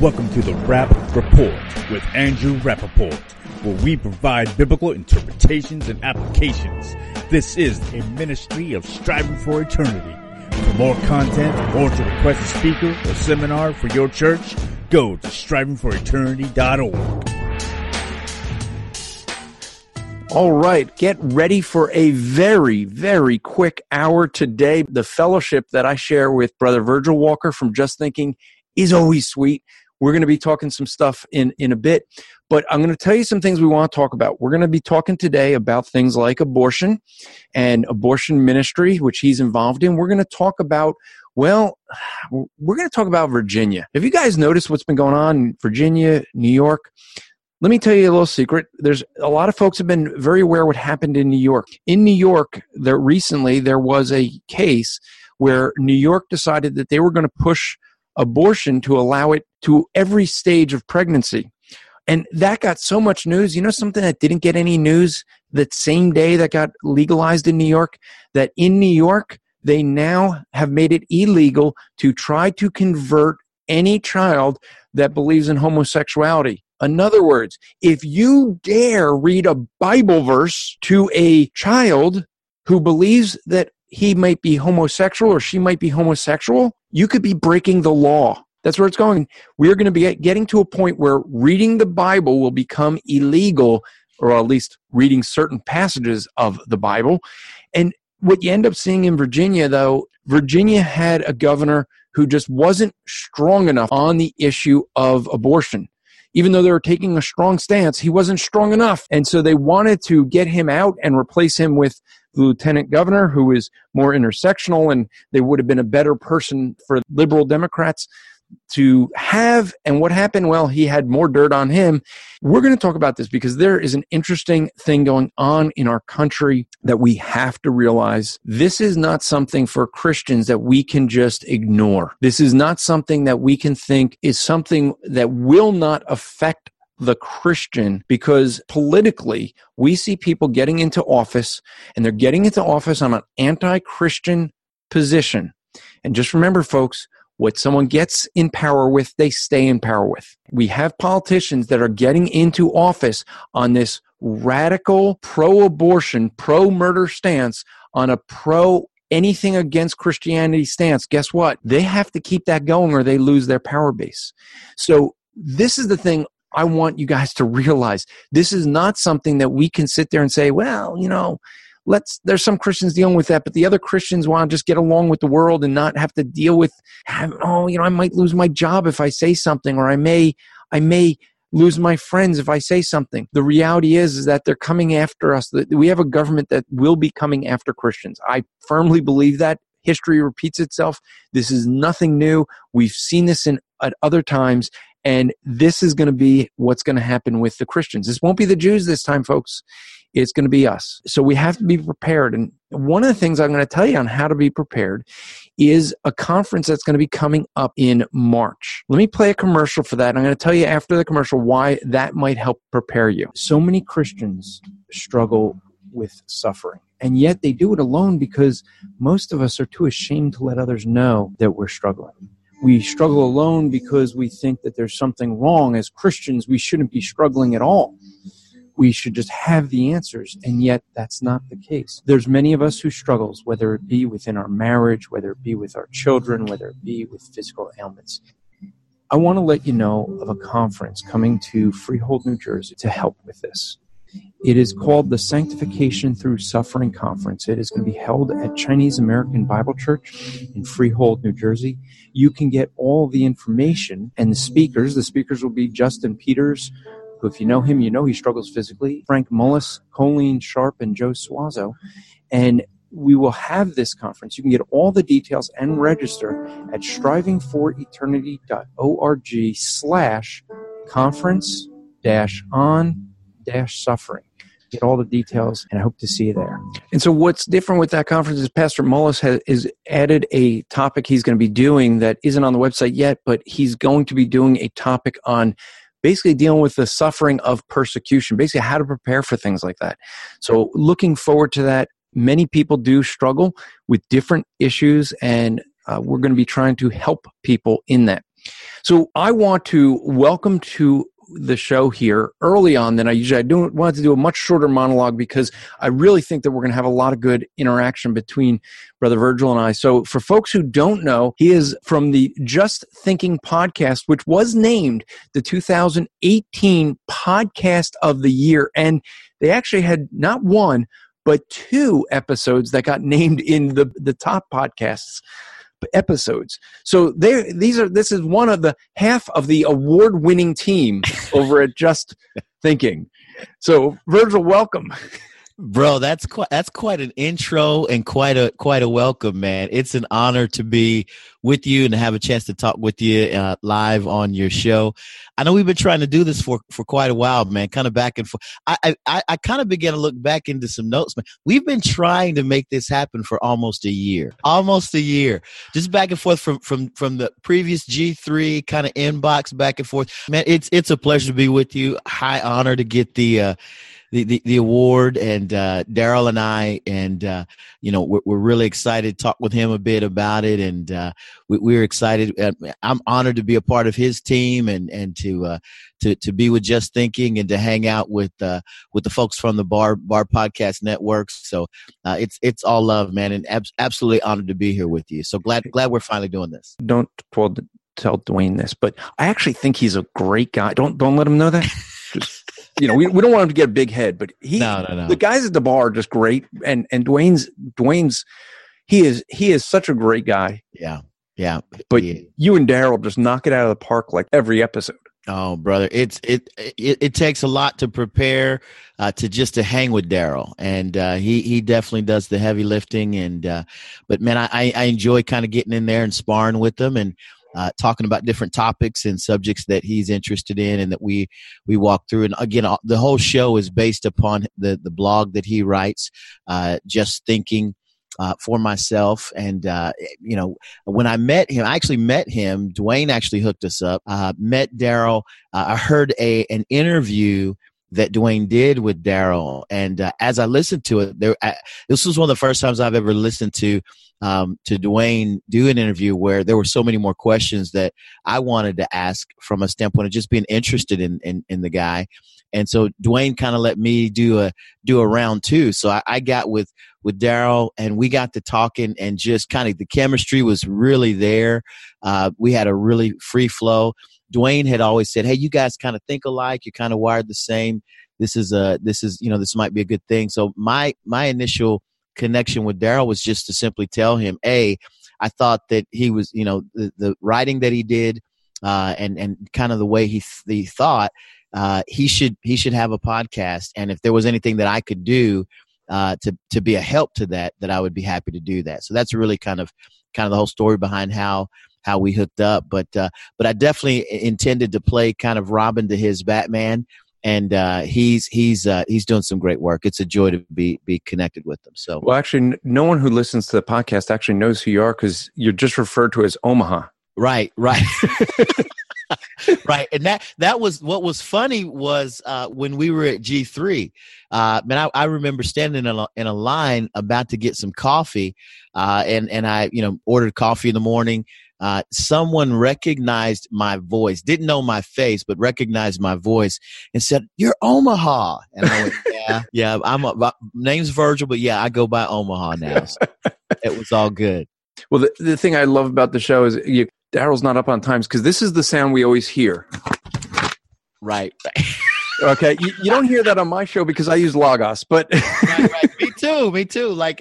Welcome to the Rap Report with Andrew Rappaport, where we provide biblical interpretations and applications. This is a ministry of Striving for Eternity. For more content or to request a speaker or seminar for your church, go to strivingforeternity.org. All right, get ready for a very, very quick hour today. The fellowship that I share with Brother Virgil Walker from Just Thinking is always sweet. We're going to be talking some stuff in a bit, but I'm going to tell you some things we want to talk about. We're going to be talking today about things like abortion and abortion ministry, which he's involved in. We're going to talk about, well, we're going to talk about Virginia. Have you guys noticed what's been going on in Virginia, New York? Let me tell you a little secret. There's a lot of folks have been very aware what happened in New York. In New York, there recently there was a case where New York decided that they were going to push abortion to allow it to every stage of pregnancy. And that got so much news. You know something that didn't get any news that same day that got legalized in New York? That in New York, they now have made it illegal to try to convert any child that believes in homosexuality. In other words, if you dare read a Bible verse to a child who believes that he might be homosexual or she might be homosexual, you could be breaking the law. That's where it's going. We're going to be getting to a point where reading the Bible will become illegal, or at least reading certain passages of the Bible. And what you end up seeing in Virginia, though, Virginia had a governor who just wasn't strong enough on the issue of abortion. Even though they were taking a strong stance, he wasn't strong enough. And so they wanted to get him out and replace him with the lieutenant governor, who is more intersectional, and they would have been a better person for liberal Democrats to have. And what happened? Well, he had more dirt on him. We're going to talk about this because there is an interesting thing going on in our country that we have to realize. This is not something for Christians that we can just ignore. This is not something that we can think is something that will not affect the Christian, because politically, we see people getting into office, and they're getting into office on an anti-Christian position. And just remember, folks, what someone gets in power with, they stay in power with. We have politicians that are getting into office on this radical pro-abortion, pro-murder stance, on a pro-anything against Christianity stance. Guess what? They have to keep that going or they lose their power base. So this is the thing I want you guys to realize. This is not something that we can sit there and say, well, you know, there's some Christians dealing with that, but the other Christians want to just get along with the world and not have to deal with, I might lose my job if I say something, or I may lose my friends if I say something. The reality is that they're coming after us. We have a government that will be coming after Christians. I firmly believe that. History repeats itself. This is nothing new. We've seen this at other times. And this is going to be what's going to happen with the Christians. This won't be the Jews this time, folks. It's going to be us. So we have to be prepared. And one of the things I'm going to tell you on how to be prepared is a conference that's going to be coming up in March. Let me play a commercial for that. And I'm going to tell you after the commercial why that might help prepare you. So many Christians struggle with suffering, and yet they do it alone because most of us are too ashamed to let others know that we're struggling. We struggle alone because we think that there's something wrong. As Christians, we shouldn't be struggling at all. We should just have the answers, and yet that's not the case. There's many of us who struggles, whether it be within our marriage, whether it be with our children, whether it be with physical ailments. I want to let you know of a conference coming to Freehold, New Jersey to help with this. It is called the Sanctification Through Suffering Conference. It is going to be held at Chinese American Bible Church in Freehold, New Jersey. You can get all the information and the speakers will be Justin Peters, who, if you know him, you know he struggles physically, Frank Mullis, Colleen Sharp, and Joe Suazo. And we will have this conference. You can get all the details and register at strivingforeternity.org/conference-on-suffering. Get all the details, and I hope to see you there. And so what's different with that conference is Pastor Mullis has added a topic he's going to be doing that isn't on the website yet, but he's going to be doing a topic on basically dealing with the suffering of persecution, basically how to prepare for things like that. So looking forward to that. Many people do struggle with different issues, and we're going to be trying to help people in that. So I want to welcome to the show here early on than I usually do. I wanted to do a much shorter monologue because I really think that we're going to have a lot of good interaction between Brother Virgil and I. So for folks who don't know, he is from the Just Thinking podcast, which was named the 2018 Podcast of the Year. And they actually had not one, but two episodes that got named in the top podcasts episodes. So this is one of the half of the award-winning team over at Just Thinking. So Virgil, welcome. Bro, that's quite an intro and quite a welcome, man. It's an honor to be with you and to have a chance to talk with you live on your show. I know we've been trying to do this for quite a while, man, kind of back and forth. I kind of began to look back into some notes, man. We've been trying to make this happen for almost a year, just back and forth from the previous G3 kind of inbox back and forth. Man, it's a pleasure to be with you. High honor to get the award, and Daryl and I, and we're really excited to talk with him a bit about it, and we're excited. I'm honored to be a part of his team, and to be with Just Thinking and to hang out with the folks from the Bar Podcast Network. So it's all love, man, and absolutely honored to be here with you. So glad we're finally doing this. Don't tell Dwayne this, but I actually think he's a great guy. Don't let him know that. Just, we don't want him to get a big head, but the guys at the bar are just great. And Dwayne's, he is such a great guy. Yeah. Yeah. But you and Daryl just knock it out of the park like every episode. Oh, brother. It takes a lot to prepare to hang with Daryl. And he definitely does the heavy lifting. And but man, I enjoy kind of getting in there and sparring with him, and talking about different topics and subjects that he's interested in and that we walk through. And again, the whole show is based upon the blog that he writes, Just Thinking, for myself. And, when I actually met him, Dwayne actually hooked us up, met Daryl. I heard an interview that Dwayne did with Daryl. And as I listened to it, this was one of the first times I've ever listened to Dwayne do an interview where there were so many more questions that I wanted to ask from a standpoint of just being interested in the guy. And so Dwayne kind of let me do a round two. So I got with Daryl, and we got to talking, and just kind of the chemistry was really there. We had a really free flow. Dwayne had always said, "Hey, you guys kind of think alike. You're kind of wired the same. This might be a good thing." So my initial connection with Daryl was just to simply tell him, I thought that he was, the writing that he did, and kind of the way he thought, he should have a podcast. And if there was anything that I could do to be a help to that I would be happy to do that. So that's really kind of the whole story behind how we hooked up. But I definitely intended to play kind of Robin to his Batman, and he's doing some great work. It's a joy to be connected with them. So, well, actually, no one who listens to the podcast actually knows who you are, because you're just referred to as Omaha. Right. Right. And that was what was funny was when we were at G3, man, I remember standing in a line about to get some coffee, and I ordered coffee in the morning. Someone recognized my voice, didn't know my face, but recognized my voice and said, "You're Omaha." And I went, yeah, my name's Virgil, but yeah, I go by Omaha now. So it was all good. Well, the thing I love about the show is Daryl's not up on times, because this is the sound we always hear. Right. Okay. You don't hear that on my show because I use Logos, but right. Me too. Like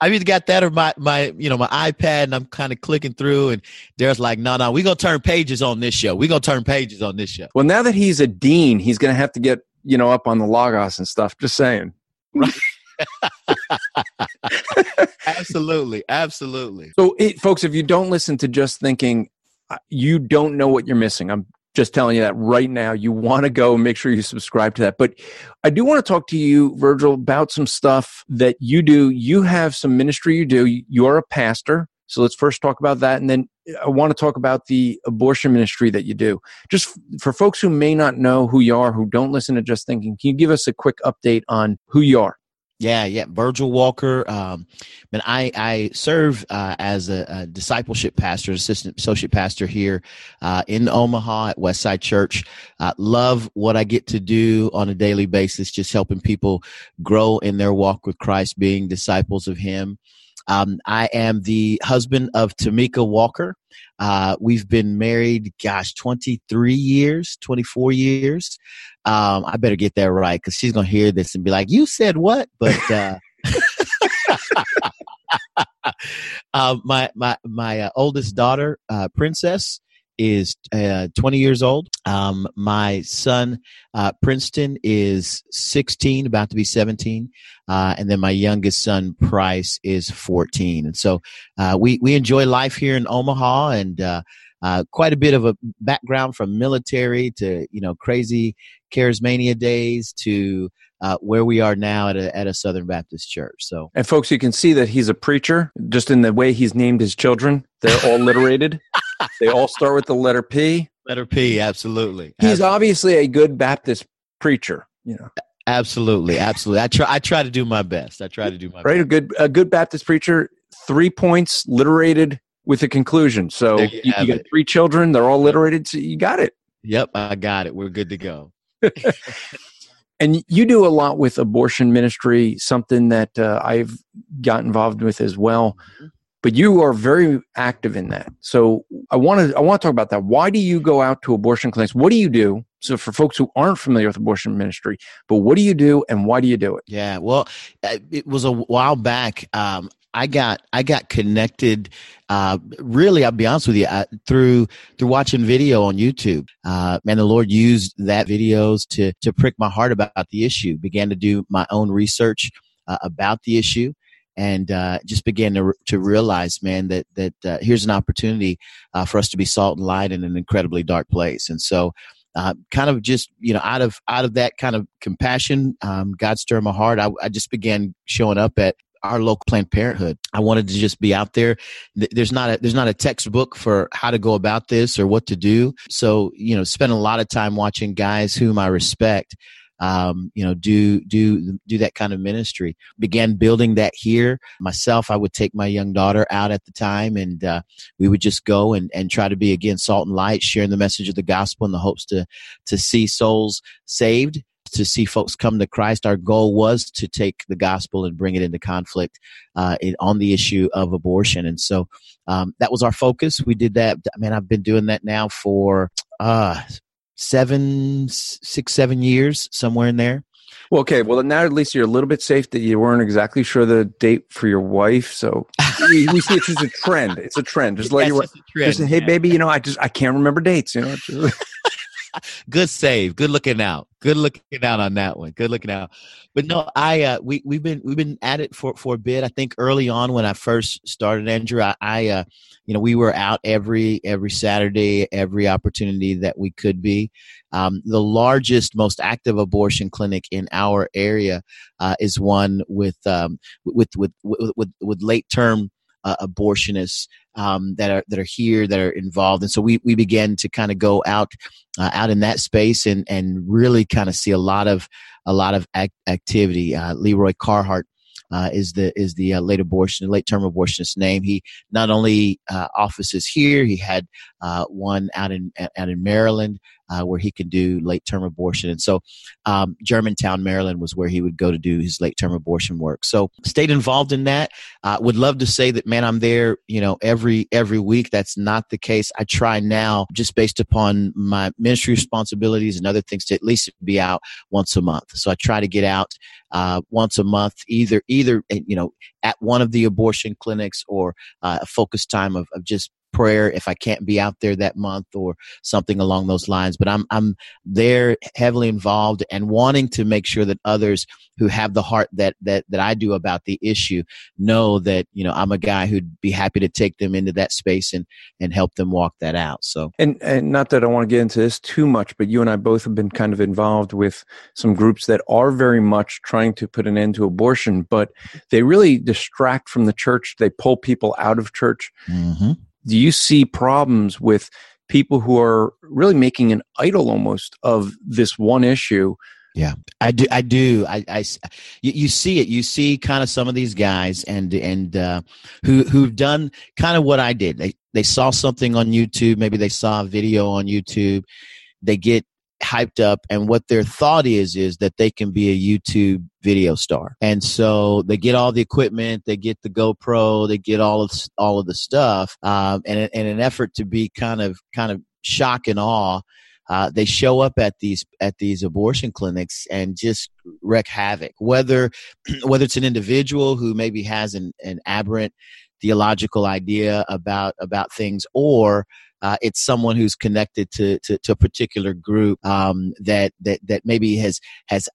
I've either got that or my iPad, and I'm kind of clicking through, and Daryl's like, no, we're going to turn pages on this show. Well, now that he's a dean, he's going to have to get, up on the Logos and stuff. Just saying. Right. Absolutely. So folks, if you don't listen to Just Thinking, you don't know what you're missing. I'm just telling you that right now. You want to go and make sure you subscribe to that. But I do want to talk to you, Virgil, about some stuff that you do. You have some ministry you do. You're a pastor. So let's first talk about that. And then I want to talk about the abortion ministry that you do. Just for folks who may not know who you are, who don't listen to Just Thinking, can you give us a quick update on who you are? Yeah. Virgil Walker. Man, I serve as a discipleship pastor, associate pastor here in Omaha at Westside Church. Love what I get to do on a daily basis, just helping people grow in their walk with Christ, being disciples of Him. I am the husband of Tamika Walker. We've been married, 24 years. I better get that right because she's going to hear this and be like, you said what? But my oldest daughter, Princess, is 20 years old. My son, Princeton, is 16, about to be 17. And then my youngest son, Price, is 14. And so we enjoy life here in Omaha, and quite a bit of a background from military to, crazy charismania days to where we are now at a Southern Baptist church. So, and folks, you can see that he's a preacher just in the way he's named his children. They're all alliterated. They all start with the letter P. Letter P, absolutely. He's obviously a good Baptist preacher, Absolutely, absolutely. I try to do my best. Right, a good Baptist preacher. 3 points, literated with a conclusion. So you got 3 children. They're all literated. So you got it. Yep, I got it. We're good to go. And you do a lot with abortion ministry, something that I've got involved with as well. Mm-hmm. But you are very active in that. So I want to talk about that. Why do you go out to abortion clinics? What do you do? So for folks who aren't familiar with abortion ministry, but what do you do and why do you do it? Yeah, well, it was a while back. I got connected. Really, I'll be honest with you, through watching video on YouTube. Man, the Lord used that videos to prick my heart about the issue. Began to do my own research about the issue. And just began to realize, man, that here's an opportunity for us to be salt and light in an incredibly dark place. And so, kind of just out of that kind of compassion, God stirred my heart. I just began showing up at our local Planned Parenthood. I wanted to just be out there. There's not a textbook for how to go about this or what to do. So spend a lot of time watching guys whom I respect. Do that kind of ministry. Began building that here myself. I would take my young daughter out at the time, and we would just go and try to be, again, salt and light, sharing the message of the gospel in the hopes to see souls saved, to see folks come to Christ. Our goal was to take the gospel and bring it into conflict on the issue of abortion. And so that was our focus. We did that. I mean, I've been doing that now for 7 years, somewhere in there. Well, okay. Well, now at least you're a little bit safe that you weren't exactly sure the date for your wife. So we see it's just a trend. It's a trend. Just let your just say, hey, baby, I can't remember dates. Good save. Good looking out on that one. Good looking out. But no, we've been at it for a bit. I think early on when I first started, Andrew, I we were out every Saturday, every opportunity that we could be. The largest, most active abortion clinic in our area is one with late term abortionists that are here, that are involved. And so we began to kind of go out in that space and really kind of see a lot of activity. Leroy Carhart is the late term abortionist name. He not only offices here, he had one out in Maryland where he could do late term abortion, and so Germantown, Maryland, was where he would go to do his late term abortion work. So stayed involved in that. Would love to say that, man, I'm there, every week. That's not the case. I try now, just based upon my ministry responsibilities and other things, to at least be out once a month. So I try to get out once a month, either at one of the abortion clinics or a focused time of just prayer if I can't be out there that month or something along those lines. But I'm there, heavily involved, and wanting to make sure that others who have the heart that I do about the issue know that I'm a guy who'd be happy to take them into that space and help them walk that out. So and not that I want to get into this too much, but you and I both have been kind of involved with some groups that are very much trying to put an end to abortion, but they really distract from the church. They pull people out of church. Mm-hmm. Do you see problems with people who are really making an idol almost of this one issue Yeah, I do. You see it. You see kind of some of these guys and who've done kind of what I did. They saw something on YouTube. Maybe they saw a video on YouTube. They get hyped up, and what their thought is that they can be a YouTube video star. And so they get all the equipment, they get the GoPro, they get all of the stuff, and an effort to be kind of shock and awe. They show up at these abortion clinics and just wreak havoc. Whether it's an individual who maybe has an aberrant theological idea about things, or it's someone who's connected to a particular group that maybe has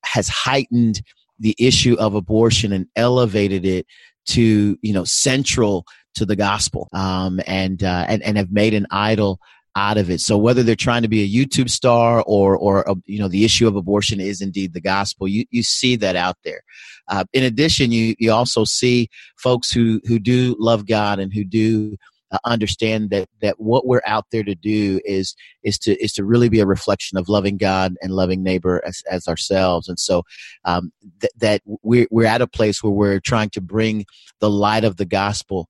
heightened the issue of abortion and elevated it to central to the gospel, and have made an idol out of it. So whether they're trying to be a YouTube star or the issue of abortion is indeed the gospel, you see that out there. In addition, you also see folks who do love God and who do understand that what we're out there to do is to really be a reflection of loving God and loving neighbor as ourselves. And so that we're at a place where we're trying to bring the light of the gospel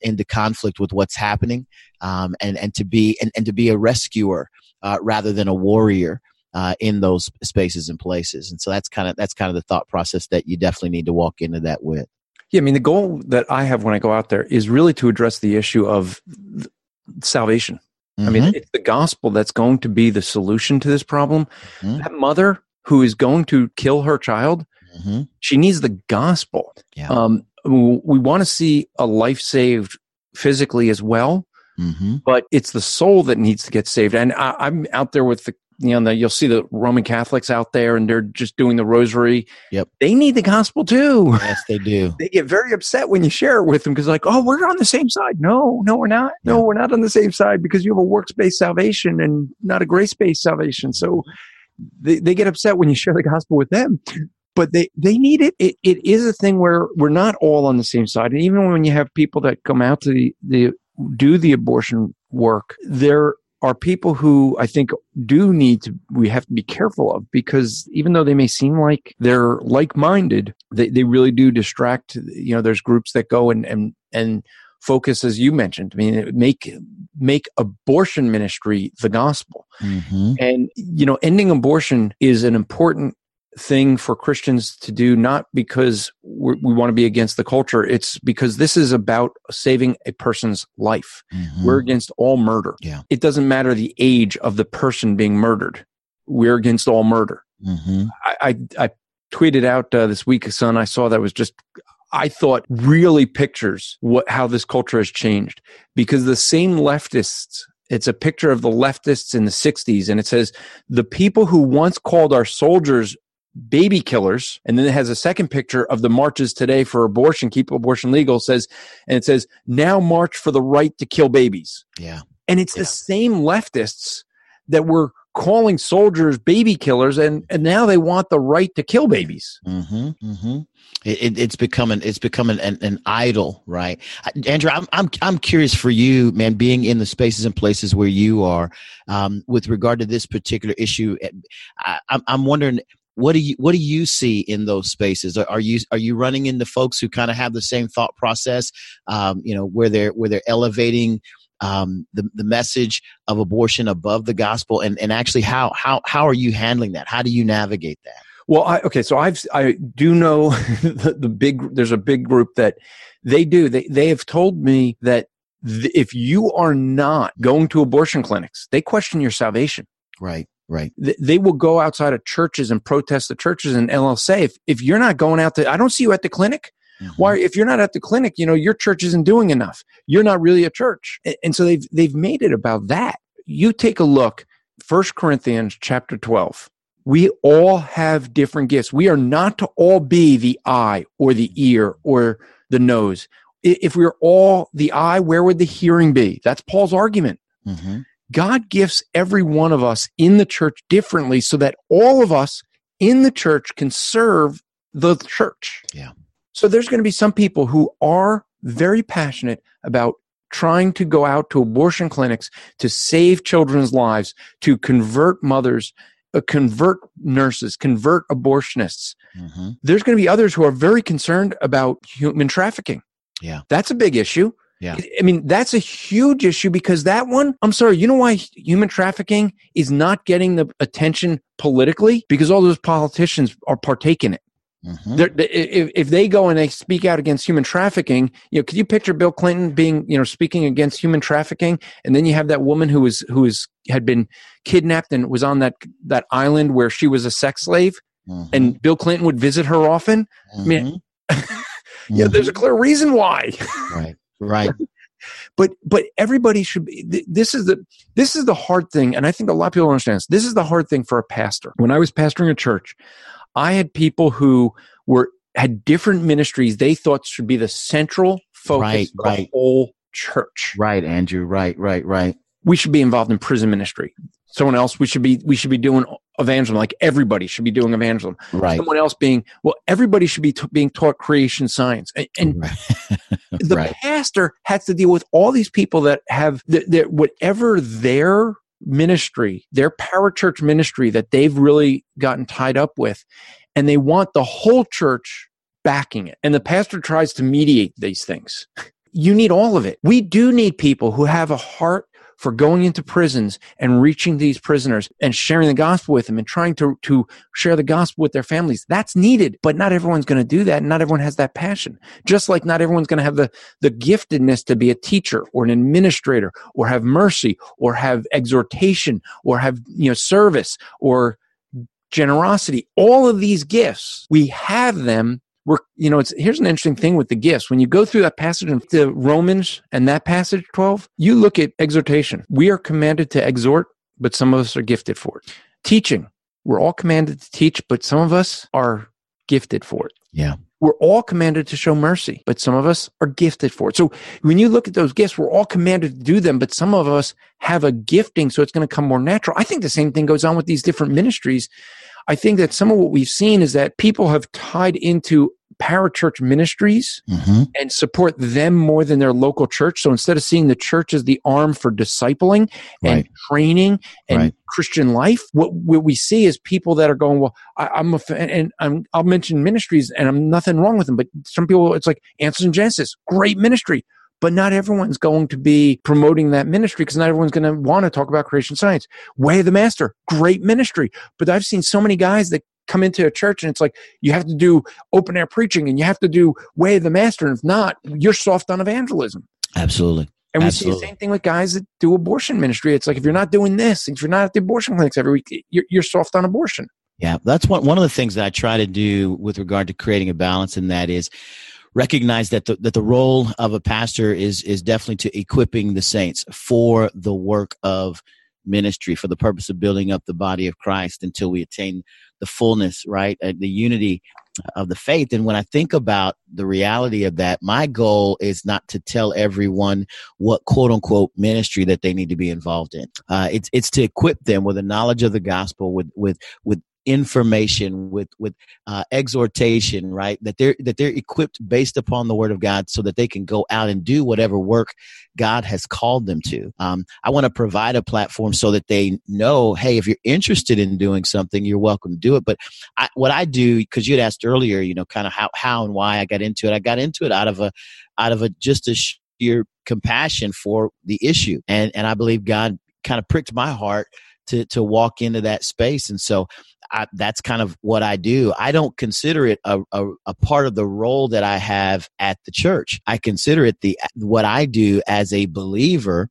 into conflict with what's happening, and to be a rescuer rather than a warrior in those spaces and places. And so that's kind of the thought process that you definitely need to walk into that with. Yeah, I mean, the goal that I have when I go out there is really to address the issue of salvation. Mm-hmm. I mean, it's the gospel that's going to be the solution to this problem. Mm-hmm. That mother who is going to kill her child, mm-hmm. she needs the gospel. Yeah. We want to see a life saved physically as well, mm-hmm. but it's the soul that needs to get saved. And I'm out there with you'll see the Roman Catholics out there, and they're just doing the rosary. Yep. They need the gospel too. Yes, they do. They get very upset when you share it with them because, like, oh, we're on the same side. No, we're not. No, we're not on the same side because you have a works-based salvation and not a grace-based salvation. So they get upset when you share the gospel with them, but they need it. It is a thing where we're not all on the same side. And even when you have people that come out to do the abortion work, they're are people who I think we have to be careful of, because even though they may seem like they're like-minded, they really do distract. There's groups that go and focus, as you mentioned. I mean, make abortion ministry the gospel. Mm-hmm. And, ending abortion is an important thing for Christians to do, not because we want to be against the culture. It's because this is about saving a person's life. Mm-hmm. We're against all murder. Yeah. It doesn't matter the age of the person being murdered. We're against all murder. Mm-hmm. I tweeted out this week, son, I saw that was just, I thought, really pictures how this culture has changed, because the same leftists. It's a picture of the leftists in the 60s, and it says, the people who once called our soldiers baby killers, and then it has a second picture of the marches today for abortion, keep abortion legal, it says, now march for the right to kill babies. Yeah. And it's the same leftists that were calling soldiers baby killers, and now they want the right to kill babies. Mm-hmm, mm-hmm. It's becoming an idol, right? Andrew, I'm curious for you, man, being in the spaces and places where you are, with regard to this particular issue. I'm wondering, what do you see in those spaces? Are you running into folks who kind of have the same thought process? Where they're elevating the message of abortion above the gospel, and actually how are you handling that? How do you navigate that? Well, I do know there's a big group that they have told me that if you are not going to abortion clinics, they question your salvation. Right. Right. They will go outside of churches and protest the churches, and they'll say, if you're not going out to, I don't see you at the clinic. Mm-hmm. Why? If you're not at the clinic, your church isn't doing enough. You're not really a church. And so they've made it about that. You take a look, 1 Corinthians chapter 12. We all have different gifts. We are not to all be the eye or the ear or the nose. If we were all the eye, where would the hearing be? That's Paul's argument. Mm-hmm. God gifts every one of us in the church differently so that all of us in the church can serve the church. Yeah. So there's going to be some people who are very passionate about trying to go out to abortion clinics to save children's lives, to convert mothers convert nurses, convert abortionists. Mm-hmm. There's going to be others who are very concerned about human trafficking. Yeah. That's a big issue. Yeah. I mean, that's a huge issue because that one, I'm sorry, you know why human trafficking is not getting the attention politically? Because all those politicians are partaking in it. Mm-hmm. If they go and they speak out against human trafficking, you know, could you picture Bill Clinton being, you know, speaking against human trafficking, and then you have that woman who had been kidnapped and was on that island where she was a sex slave, mm-hmm. and Bill Clinton would visit her often. Mm-hmm. I mean, yeah, there's a clear reason why. Right. But everybody should be. This is the hard thing, and I think a lot of people understand this. This is the hard thing for a pastor. When I was pastoring a church, I had people who had different ministries they thought should be the central focus of the whole church. Right, Andrew. Right. We should be involved in prison ministry. Someone else, we should be doing evangelism. Like everybody should be doing evangelism. Right. Someone else everybody should be being taught creation science. And the pastor has to deal with all these people that have that whatever their ministry, their parachurch ministry that they've really gotten tied up with, and they want the whole church backing it. And the pastor tries to mediate these things. You need all of it. We do need people who have a heart for going into prisons and reaching these prisoners and sharing the gospel with them and trying to share the gospel with their families. That's needed, but not everyone's going to do that. And not everyone has that passion. Just like not everyone's going to have the giftedness to be a teacher or an administrator or have mercy or have exhortation or have, you know, service or generosity. All of these gifts, we have them. Here's an interesting thing with the gifts. When you go through that passage in the Romans and that passage 12, you look at exhortation. We are commanded to exhort, but some of us are gifted for it. Teaching. We're all commanded to teach, but some of us are gifted for it. Yeah. We're all commanded to show mercy, but some of us are gifted for it. So when you look at those gifts, we're all commanded to do them, but some of us have a gifting, so it's going to come more natural. I think the same thing goes on with these different ministries. I think that some of what we've seen is that people have tied into parachurch ministries mm-hmm. and support them more than their local church. So instead of seeing the church as the arm for discipling and training and Christian life, what we see is people that are going, well, I'll mention ministries and I'm nothing wrong with them, but some people, it's like Answers in Genesis, great ministry. But not everyone's going to be promoting that ministry because not everyone's going to want to talk about creation science. Way of the Master, great ministry. But I've seen so many guys that come into a church and it's like, you have to do open air preaching and you have to do Way of the Master. And if not, you're soft on evangelism. Absolutely. And we see the same thing with guys that do abortion ministry. It's like, if you're not doing this, if you're not at the abortion clinics every week, you're soft on abortion. Yeah, that's one of the things that I try to do with regard to creating a balance, and that is recognize that the role of a pastor is definitely to equipping the saints for the work of ministry, for the purpose of building up the body of Christ until we attain the fullness, right? The unity of the faith. And when I think about the reality of that, my goal is not to tell everyone what quote unquote ministry that they need to be involved in. It's to equip them with a knowledge of the gospel, with information, with exhortation, right? That they're equipped based upon the word of God so that they can go out and do whatever work God has called them to. I want to provide a platform so that they know, hey, if you're interested in doing something, you're welcome to do it. But what I do, because you had asked earlier, you know, kind of how and why I got into it. I got into it out of a just a sheer compassion for the issue. And I believe God kind of pricked my heart to walk into that space. And so that's kind of what I do. I don't consider it a part of the role that I have at the church. I consider it what I do as a believer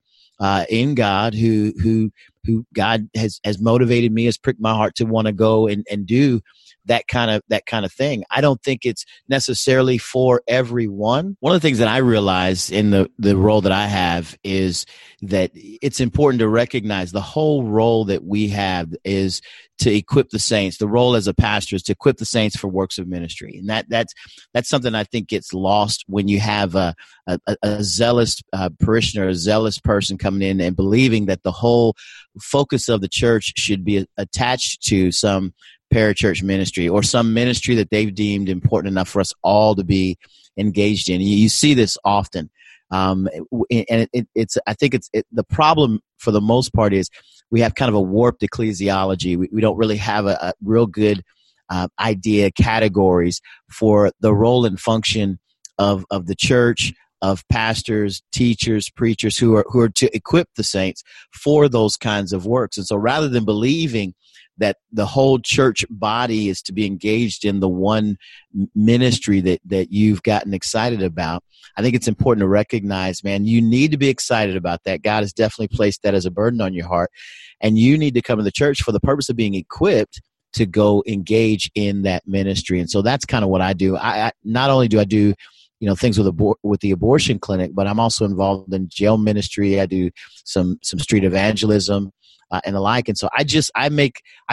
in God, who God has motivated me, has pricked my heart to want to go and do that kind of thing. I don't think it's necessarily for everyone. One of the things that I realize in the role that I have is that it's important to recognize the whole role that we have is to equip the saints. The role as a pastor is to equip the saints for works of ministry. And that's something I think gets lost when you have a zealous parishioner, a zealous person coming in and believing that the whole focus of the church should be attached to some parachurch ministry or some ministry that they've deemed important enough for us all to be engaged in. You see this often. And it's the problem for the most part is we have kind of a warped ecclesiology. We don't really have a real good idea, categories for the role and function of the church, of pastors, teachers, preachers who are to equip the saints for those kinds of works. And so rather than believing that the whole church body is to be engaged in the one ministry that you've gotten excited about, I think it's important to recognize, man, you need to be excited about that. God has definitely placed that as a burden on your heart. And you need to come to the church for the purpose of being equipped to go engage in that ministry. And so that's kind of what I do. I not only do I do things with the abortion clinic, but I'm also involved in jail ministry. I do some street evangelism and the like. And so I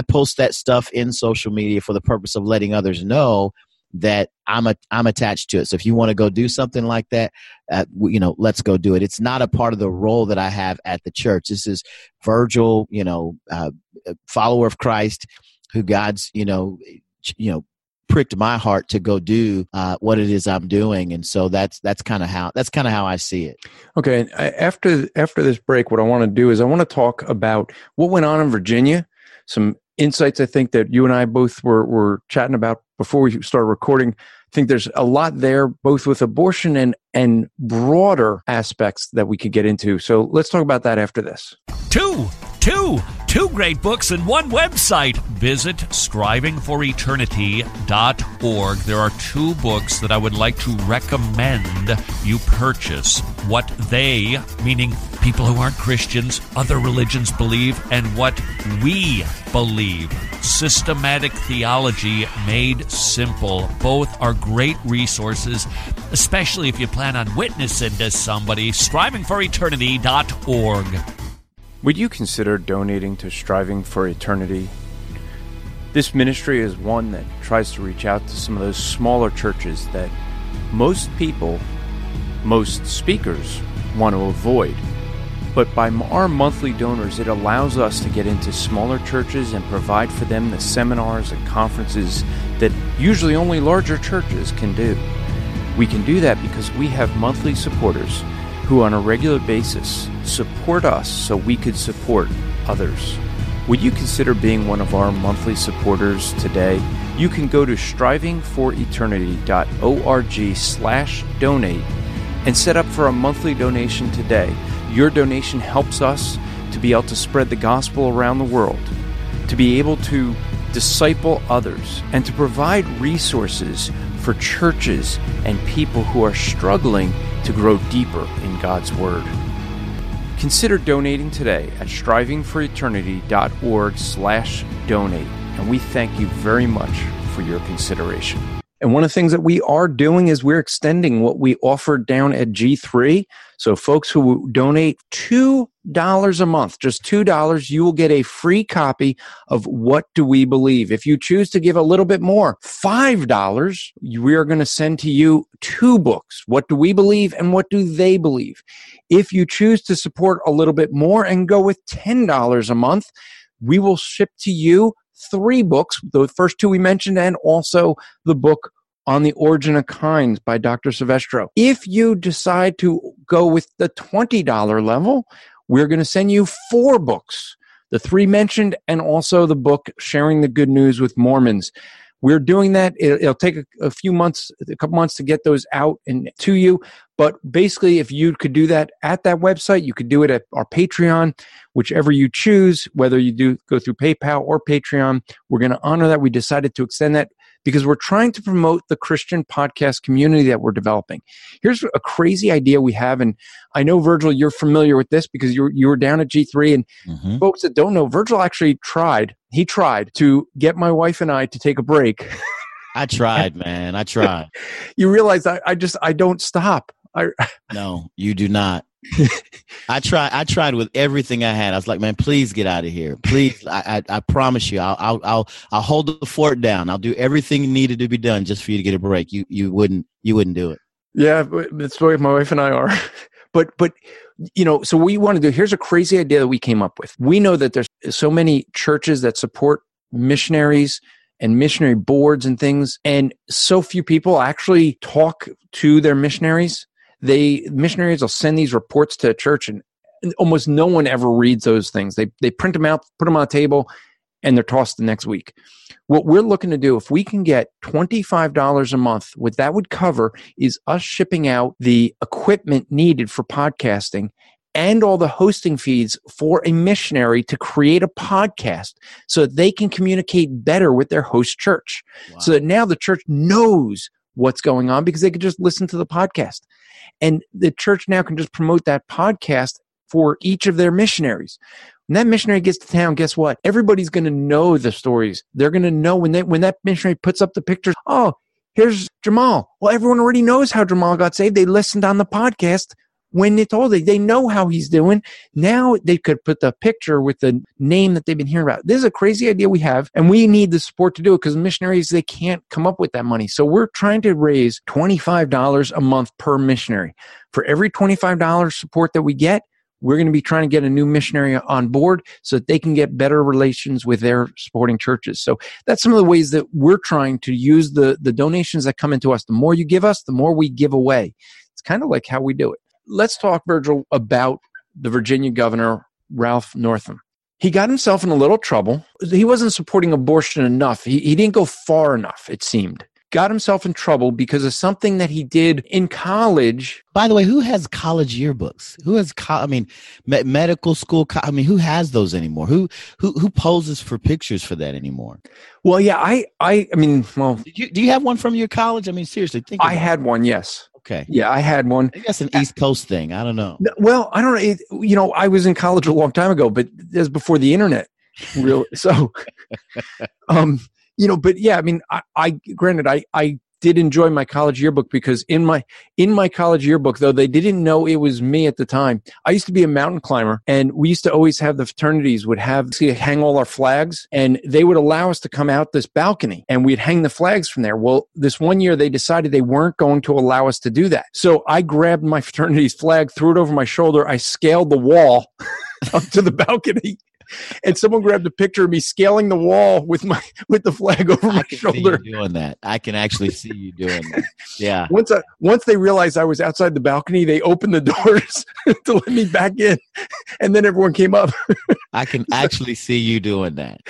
post that stuff in social media for the purpose of letting others know that I'm attached to it. So if you want to go do something like that, let's go do it. It's not a part of the role that I have at the church. This is Virgil, a follower of Christ who God's, pricked my heart to go do what it is I'm doing, and so that's kind of how I see it. Okay, after this break, what I want to do is I want to talk about what went on in Virginia, some insights I think that you and I both were chatting about before we started recording. I think there's a lot there, both with abortion and broader aspects that we could get into. So let's talk about that after this. Two great books and one website. Visit strivingforeternity.org. There are two books that I would like to recommend you purchase. What they, meaning people who aren't Christians, other religions believe, and what we believe. Systematic Theology Made Simple. Both are great resources, especially if you plan on witnessing to somebody. strivingforeternity.org. Would you consider donating to Striving for Eternity? This ministry is one that tries to reach out to some of those smaller churches that most people, most speakers want to avoid. But by our monthly donors, it allows us to get into smaller churches and provide for them the seminars and conferences that usually only larger churches can do. We can do that because we have monthly supporters who on a regular basis support us so we could support others. Would you consider being one of our monthly supporters today? You can go to strivingforeternity.org/donate and set up for a monthly donation today. Your donation helps us to be able to spread the gospel around the world, to be able to disciple others, and to provide resources for churches and people who are struggling to grow deeper in God's Word. Consider donating today at strivingforeternity.org/donate. And we thank you very much for your consideration. And one of the things that we are doing is we're extending what we offer down at G3. So folks who donate $2 a month, just $2, you will get a free copy of What Do We Believe. If you choose to give a little bit more, $5, we are going to send to you two books, What Do We Believe and What Do They Believe. If you choose to support a little bit more and go with $10 a month, we will ship to you three books, the first two we mentioned, and also the book On the Origin of Kinds by Dr. Silvestro. If you decide to go with the $20 level, we're going to send you four books, the three mentioned, and also the book Sharing the Good News with Mormons. We're doing that. It'll take a couple months to get those out and to you. But basically, if you could do that at that website, you could do it at our Patreon, whichever you choose, whether you do go through PayPal or Patreon. We're going to honor that. We decided to extend that because we're trying to promote the Christian podcast community that we're developing. Here's a crazy idea we have, and I know, Virgil, you're familiar with this because you were down at G3, and folks that don't know, Virgil actually tried to get my wife and I to take a break. I tried. You realize I don't stop. No, you do not. I tried with everything I had. I was like, man, please get out of here. Please. I promise you, I'll hold the fort down. I'll do everything needed to be done just for you to get a break. You wouldn't do it. Yeah. That's the way my wife and I are. But, so we want to do, here's a crazy idea that we came up with. We know that there's so many churches that support missionaries and missionary boards and things. And so few people actually talk to their missionaries. Missionaries will send these reports to a church, and almost no one ever reads those things. They print them out, put them on a table, and they're tossed the next week. What we're looking to do, if we can get $25 a month, what that would cover is us shipping out the equipment needed for podcasting and all the hosting fees for a missionary to create a podcast so that they can communicate better with their host church. Wow. So that now the church knows what's going on because they could just listen to the podcast. And the church now can just promote that podcast for each of their missionaries. When that missionary gets to town, guess what? Everybody's going to know the stories. They're going to know when that missionary puts up the pictures, oh, here's Jamal. Well, everyone already knows how Jamal got saved. They listened on the podcast when it's all they know how he's doing. Now they could put the picture with the name that they've been hearing about. This is a crazy idea we have, and we need the support to do it because missionaries, they can't come up with that money. So we're trying to raise $25 a month per missionary. For every $25 support that we get, we're going to be trying to get a new missionary on board so that they can get better relations with their supporting churches. So that's some of the ways that we're trying to use the donations that come into us. The more you give us, the more we give away. It's kind of like how we do it. Let's talk, Virgil, about the Virginia governor, Ralph Northam. He got himself in a little trouble. He wasn't supporting abortion enough. He didn't go far enough, it seemed. Got himself in trouble because of something that he did in college. By the way, who has college yearbooks? Who has, medical school? Who has those anymore? Who poses for pictures for that anymore? Well, yeah, do you have one from your college? Seriously, think about it. I had one, yes. Okay. Yeah, I had one. I guess an East Coast thing. I don't know. Well, I don't know. I was in college a long time ago, but that was before the internet. Really. So, but yeah, I did enjoy my college yearbook because in my college yearbook, though they didn't know it was me at the time. I used to be a mountain climber, and we used to always have the fraternities would hang all our flags, and they would allow us to come out this balcony, and we'd hang the flags from there. Well, this one year they decided they weren't going to allow us to do that, so I grabbed my fraternity's flag, threw it over my shoulder, I scaled the wall up to the balcony. And someone grabbed a picture of me scaling the wall with the flag over my shoulder. See you doing that. I can actually see you doing that. Yeah. Once they realized I was outside the balcony, they opened the doors to let me back in, and then everyone came up. I can actually see you doing that.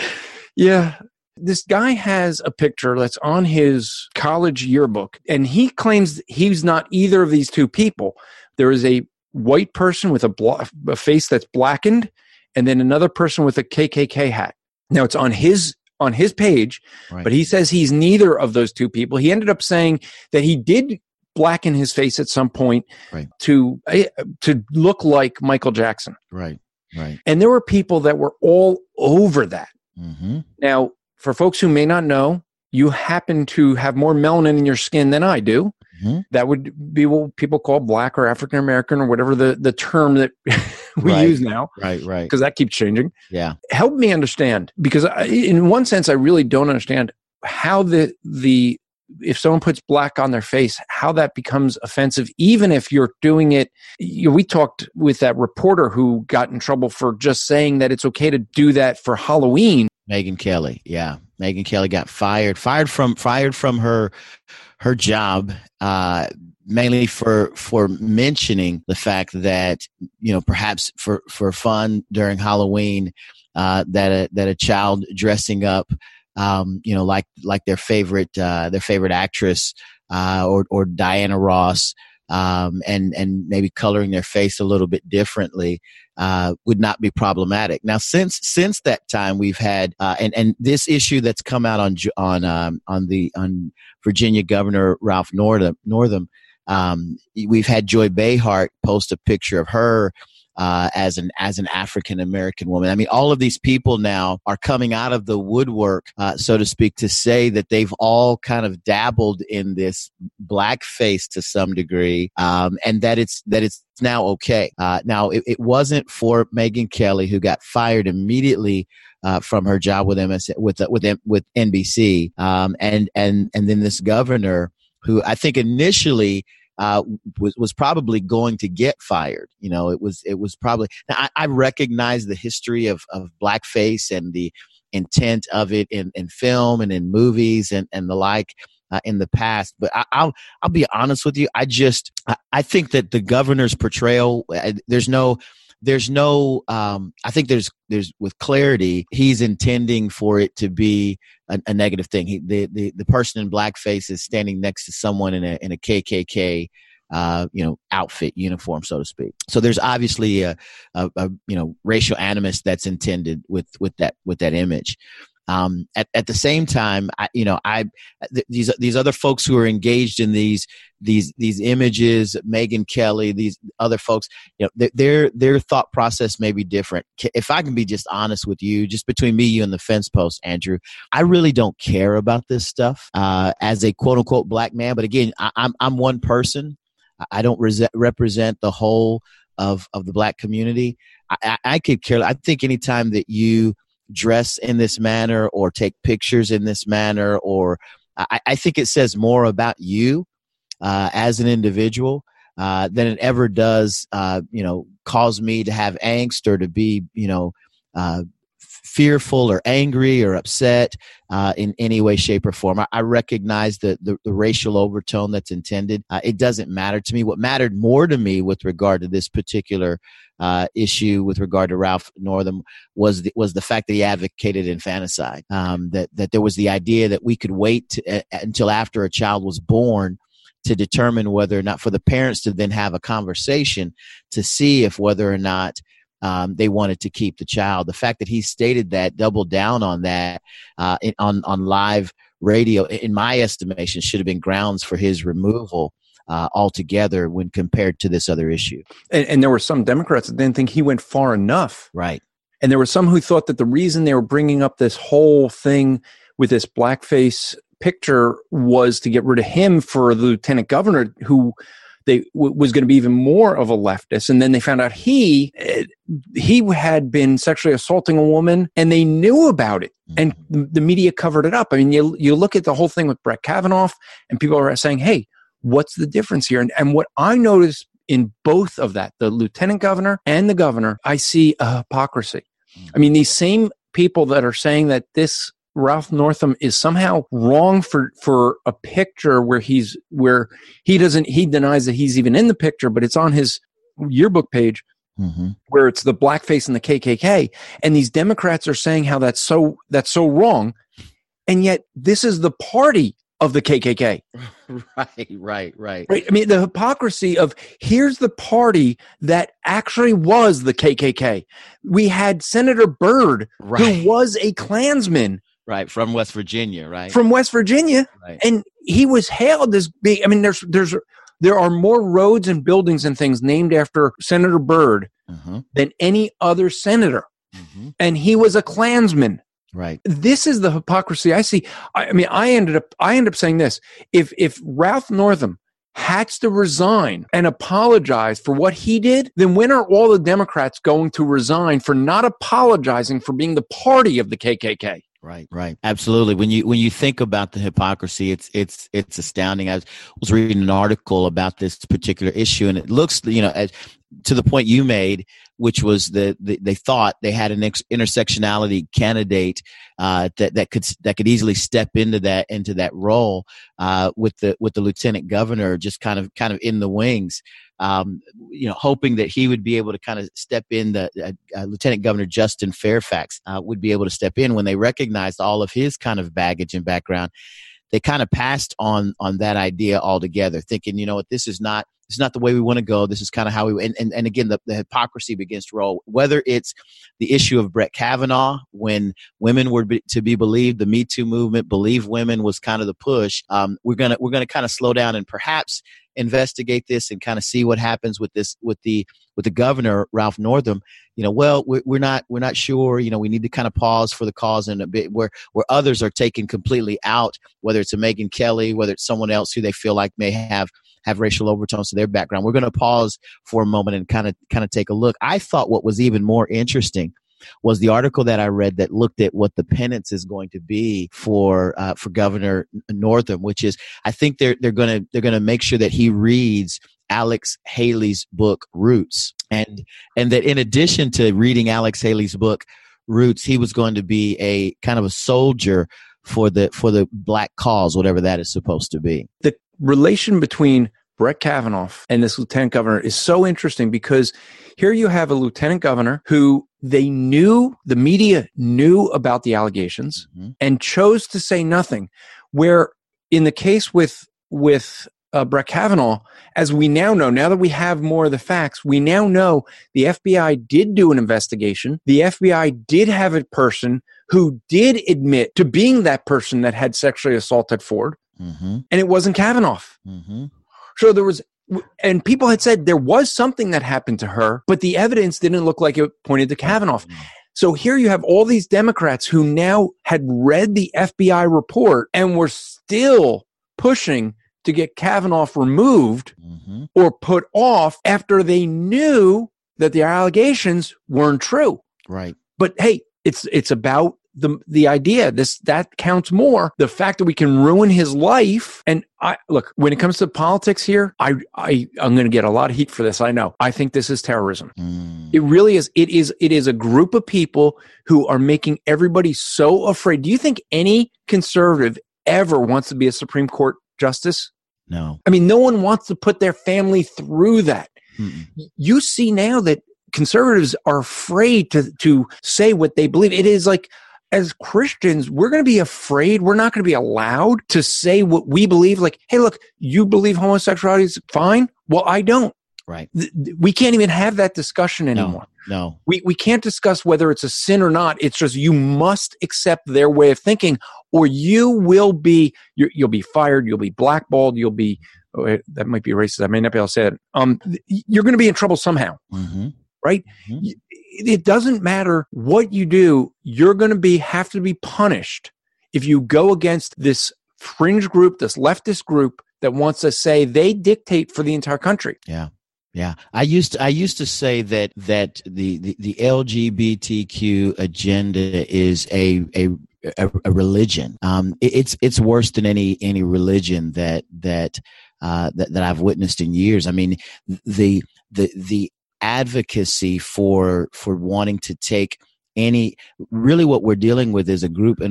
Yeah. This guy has a picture that's on his college yearbook, and he claims he's not either of these two people. There is a white person with a face that's blackened, and then another person with a KKK hat. Now, it's on his page, right, but he says he's neither of those two people. He ended up saying that he did blacken his face at some point, right, to look like Michael Jackson. Right, right. And there were people that were all over that. Mm-hmm. Now, for folks who may not know, you happen to have more melanin in your skin than I do. Mm-hmm. That would be what people call black or African American or whatever the term that we use now. Right, right. Because that keeps changing. Yeah. Help me understand, because in one sense, I really don't understand how the if someone puts black on their face, how that becomes offensive, even if you're doing it. We talked with that reporter who got in trouble for just saying that it's okay to do that for Halloween. Megyn Kelly. Yeah. Megyn Kelly got fired from her job, mainly for mentioning the fact that, perhaps for fun during Halloween, that a child dressing up, like their favorite actress, or Diana Ross, and maybe coloring their face a little bit differently, would not be problematic. Now, since that time, we've had and this issue that's come out on Virginia Governor Ralph Northam. We've had Joy Behart post a picture of her as an African American woman. All of these people now are coming out of the woodwork, so to speak, to say that they've all kind of dabbled in this blackface to some degree, and that it's now okay. Now, it wasn't for Megyn Kelly, who got fired immediately from her job with with NBC, and then this governor, who I think initially was probably going to get fired. It was probably. Now, I recognize the history of blackface and the intent of it in film and in movies and the like in the past. But I'll be honest with you. I think that the governor's portrayal, there's no there's no, I think there's with clarity, he's intending for it to be a negative thing. The person in blackface is standing next to someone in a KKK, outfit, uniform, so to speak. So there's obviously a racial animus that's intended with that image. At the same time, these other folks who are engaged in these images, Megyn Kelly, these other folks, their thought process may be different. If I can be just honest with you, just between me, you, and the fence post, Andrew, I really don't care about this stuff, as a quote unquote black man. But again, I'm one person. I don't represent the whole of the black community. I could care. I think anytime that you dress in this manner or take pictures in this manner, or I think it says more about you as an individual than it ever does, cause me to have angst or to be, fearful or angry or upset in any way, shape, or form. I recognize the racial overtone that's intended. It doesn't matter to me. What mattered more to me with regard to this particular issue, with regard to Ralph Northam, was the fact that he advocated infanticide. That there was the idea that we could wait until after a child was born to determine whether or not, for the parents to then have a conversation to see if whether or not they wanted to keep the child. The fact that he stated that, doubled down on that on live radio, in my estimation, should have been grounds for his removal altogether when compared to this other issue. And there were some Democrats that didn't think he went far enough. Right. And there were some who thought that the reason they were bringing up this whole thing with this blackface picture was to get rid of him for the lieutenant governor, who was going to be even more of a leftist. And then they found out he had been sexually assaulting a woman, and they knew about it, and the media covered it up. I mean, you look at the whole thing with Brett Kavanaugh, and people are saying, hey, what's the difference here? And what I noticed in both of that, the lieutenant governor and the governor, I see a hypocrisy. I mean, these same people that are saying that this Ralph Northam is somehow wrong for a picture where he denies that he's even in the picture, but it's on his yearbook page, mm-hmm. where it's the blackface and the KKK. And these Democrats are saying how that's so wrong. And yet this is the party of the KKK. Right. I mean, the hypocrisy of, here's the party that actually was the KKK. We had Senator Byrd, who was a Klansman. Right, from West Virginia, right? From West Virginia, right. And he was hailed as big. I mean, there are more roads and buildings and things named after Senator Byrd, mm-hmm. than any other senator, mm-hmm. and he was a Klansman. Right. This is the hypocrisy I see. I ended up saying this: if Ralph Northam has to resign and apologize for what he did, then when are all the Democrats going to resign for not apologizing for being the party of the KKK? Right. Absolutely. When you think about the hypocrisy, it's astounding. I was reading an article about this particular issue, and it looks, to the point you made, which was they thought they had an intersectionality candidate that could easily step into that role with the lieutenant governor just kind of in the wings, hoping that he would be able to kind of step in. The Lieutenant Governor Justin Fairfax would be able to step in. When they recognized all of his kind of baggage and background, they kind of passed on that idea altogether, thinking, this is not, the way we want to go. This is kind of how we, and again, the hypocrisy begins to roll, whether it's the issue of Brett Kavanaugh, when women were to be believed, the Me Too movement, believe women was kind of the push. We're going to kind of slow down and perhaps investigate this and kind of see what happens with this, with the governor, Ralph Northam. We're not sure, we need to kind of pause for the cause, and a bit where others are taken completely out, whether it's a Megyn Kelly, whether it's someone else who they feel like may have racial overtones to their background. We're going to pause for a moment and kind of take a look. I thought what was even more interesting was the article that I read that looked at what the penance is going to be for Governor Northam, which is, I think they're going to make sure that he reads Alex Haley's book Roots, and that in addition to reading Alex Haley's book Roots, he was going to be a kind of a soldier for the black cause, whatever that is supposed to be. The relation between Brett Kavanaugh and this lieutenant governor is so interesting because here you have a lieutenant governor who they knew, the media knew about the allegations and chose to say nothing. Where in the case with Brett Kavanaugh, as we now know, now that we have more of the facts, we now know the FBI did do an investigation. The FBI did have a person who did admit to being that person that had sexually assaulted Ford, and it wasn't Kavanaugh. So there was, and people had said there was something that happened to her, but the evidence didn't look like it pointed to Kavanaugh. So here you have all these Democrats who now had read the FBI report and were still pushing to get Kavanaugh removed or put off after they knew that the allegations weren't true. Right. But hey, it's about the idea. This, that counts more. The fact that we can ruin his life. And I look, when it comes to politics here, I'm going to get a lot of heat for this. I know. I think this is terrorism. It really is. It is a group of people who are making everybody so afraid. Do you think any conservative ever wants to be a Supreme Court justice? No. I mean, no one wants to put their family through that. You see now that conservatives are afraid to say what they believe. It is like, as Christians, we're going to be afraid. We're not going to be allowed to say what we believe. Like, hey, look, you believe homosexuality is fine? Well, I don't. Right. We can't even have that discussion anymore. No. We can't discuss whether it's a sin or not. It's just you must accept their way of thinking or you will be, you'll be fired, you'll be blackballed, you'll be, oh, that might be racist. I may not be able to say that. You're going to be in trouble somehow. Right? It doesn't matter what you do. You're going to have to be punished if you go against this fringe group, this leftist group that wants to say they dictate for the entire country. Yeah. Yeah. I used to say that the LGBTQ agenda is a religion. It's worse than any religion that I've witnessed in years. I mean, the advocacy for wanting to take any, really what we're dealing with is a group of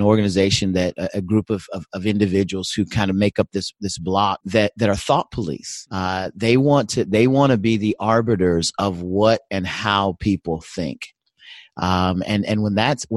individuals who kind of make up this block that are thought police. They want to be the arbiters of what and how people think. And when that's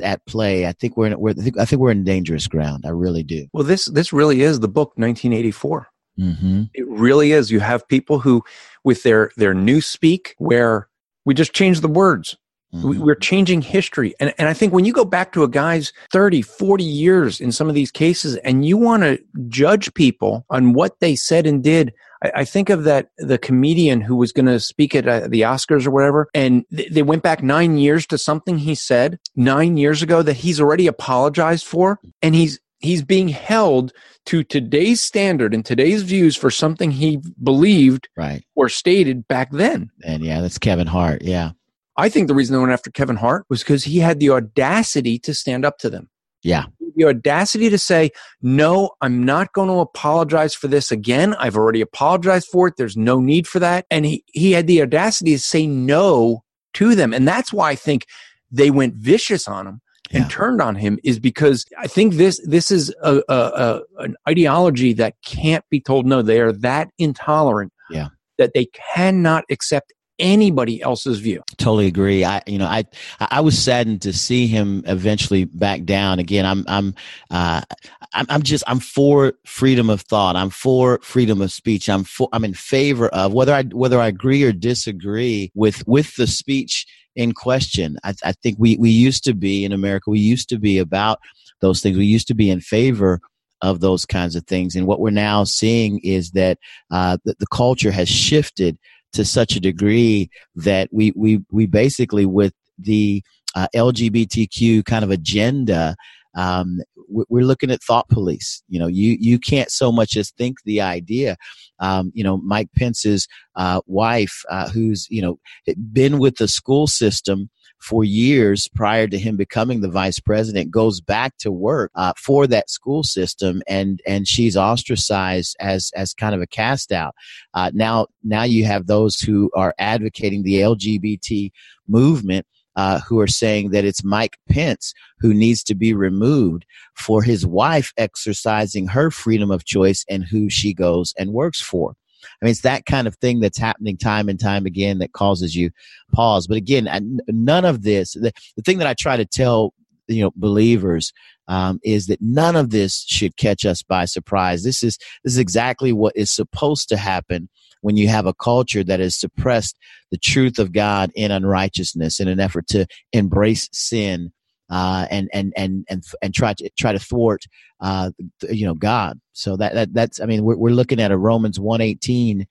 at play, I think we're in dangerous ground. I really do. Well, this really is the book 1984. It really is. You have people who, with their newspeak, where we just change the words. We're changing history. And I think when you go back to a guy's 30, 40 years in some of these cases, and you want to judge people on what they said and did, I think of the comedian who was going to speak at the Oscars or whatever, and they went back 9 years to something he said 9 years ago that he's already apologized for, and he's being held to today's standard and today's views for something he believed or stated back then. And yeah, that's Kevin Hart. Yeah. I think the reason they went after Kevin Hart was because he had the audacity to stand up to them. Yeah. The audacity to say, no, I'm not going to apologize for this again. I've already apologized for it. There's no need for that. And he had the audacity to say no to them. And that's why I think they went vicious on him. Yeah. And turned on him, is because I think this is an ideology that can't be told no. They are that intolerant that they cannot accept anybody else's view. Totally agree. I was saddened to see him eventually back down. Again, I'm for freedom of thought. I'm for freedom of speech. I'm in favor of whether I agree or disagree with the speech in question. I think we used to be in America. We used to be about those things. We used to be in favor of those kinds of things. And what we're now seeing is that the culture has shifted to such a degree that we basically, with the LGBTQ kind of agenda, we're looking at thought police. You know, you can't so much as think the idea. Mike Pence's wife, who's, been with the school system for years prior to him becoming the vice president, goes back to work for that school system, and she's ostracized as kind of a cast out. Now you have those who are advocating the LGBT movement, who are saying that it's Mike Pence who needs to be removed for his wife exercising her freedom of choice and who she goes and works for. I mean, it's that kind of thing that's happening time and time again that causes you pause. But again, none of this, the thing that I try to tell, believers, is that none of this should catch us by surprise. This is exactly what is supposed to happen when you have a culture that has suppressed the truth of God in unrighteousness in an effort to embrace sin, and try to thwart, God. So that's, I mean, we're looking at a Romans 1:18,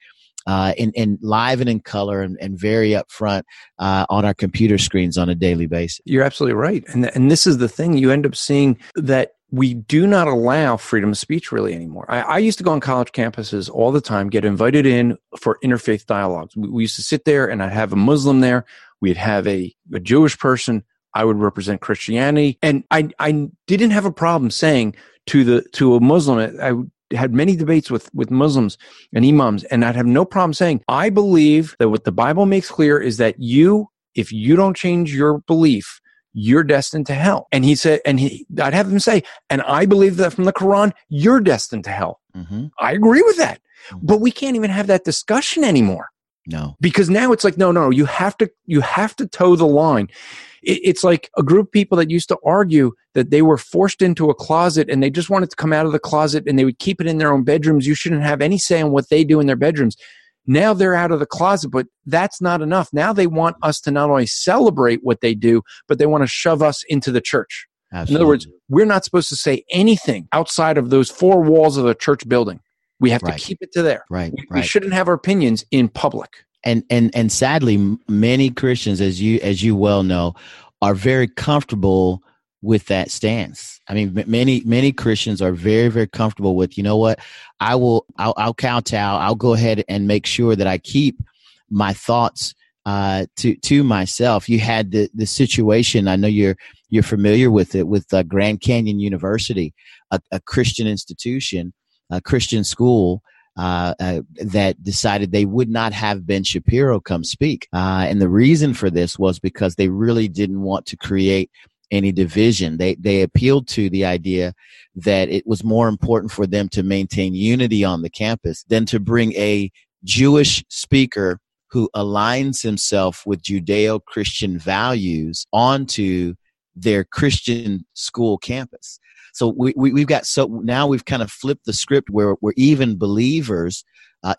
in live and in color and very upfront on our computer screens on a daily basis. You're absolutely right. And this is the thing you end up seeing, that we do not allow freedom of speech really anymore. I used to go on college campuses all the time, get invited in for interfaith dialogues. We used to sit there and I'd have a Muslim there. We'd have a Jewish person. I would represent Christianity. And I didn't have a problem saying to a Muslim, I had many debates with Muslims and imams, and I'd have no problem saying, I believe that what the Bible makes clear is that if you don't change your belief, you're destined to hell. And he said, I'd have him say, and I believe that from the Quran, you're destined to hell. Mm-hmm. I agree with that. But we can't even have that discussion anymore. No. Because now it's like, no, you have to toe the line. It's like a group of people that used to argue that they were forced into a closet and they just wanted to come out of the closet, and they would keep it in their own bedrooms. You shouldn't have any say in what they do in their bedrooms. Now they're out of the closet, but that's not enough. Now they want us to not only celebrate what they do, but they want to shove us into the church. Absolutely. In other words, we're not supposed to say anything outside of those four walls of a church building. We have to keep it to there. Right. We shouldn't have our opinions in public. And sadly, many Christians, as you well know, are very comfortable with that stance. I mean, many Christians are very, very comfortable with, you know what, I'll kowtow. I'll go ahead and make sure that I keep my thoughts to myself. You had the situation. I know you're familiar with it, with Grand Canyon University, a Christian institution, a Christian school, that decided they would not have Ben Shapiro come speak. And the reason for this was because they really didn't want to create any division. They appealed to the idea that it was more important for them to maintain unity on the campus than to bring a Jewish speaker who aligns himself with Judeo-Christian values onto their Christian school campus. So now we've kind of flipped the script where even believers,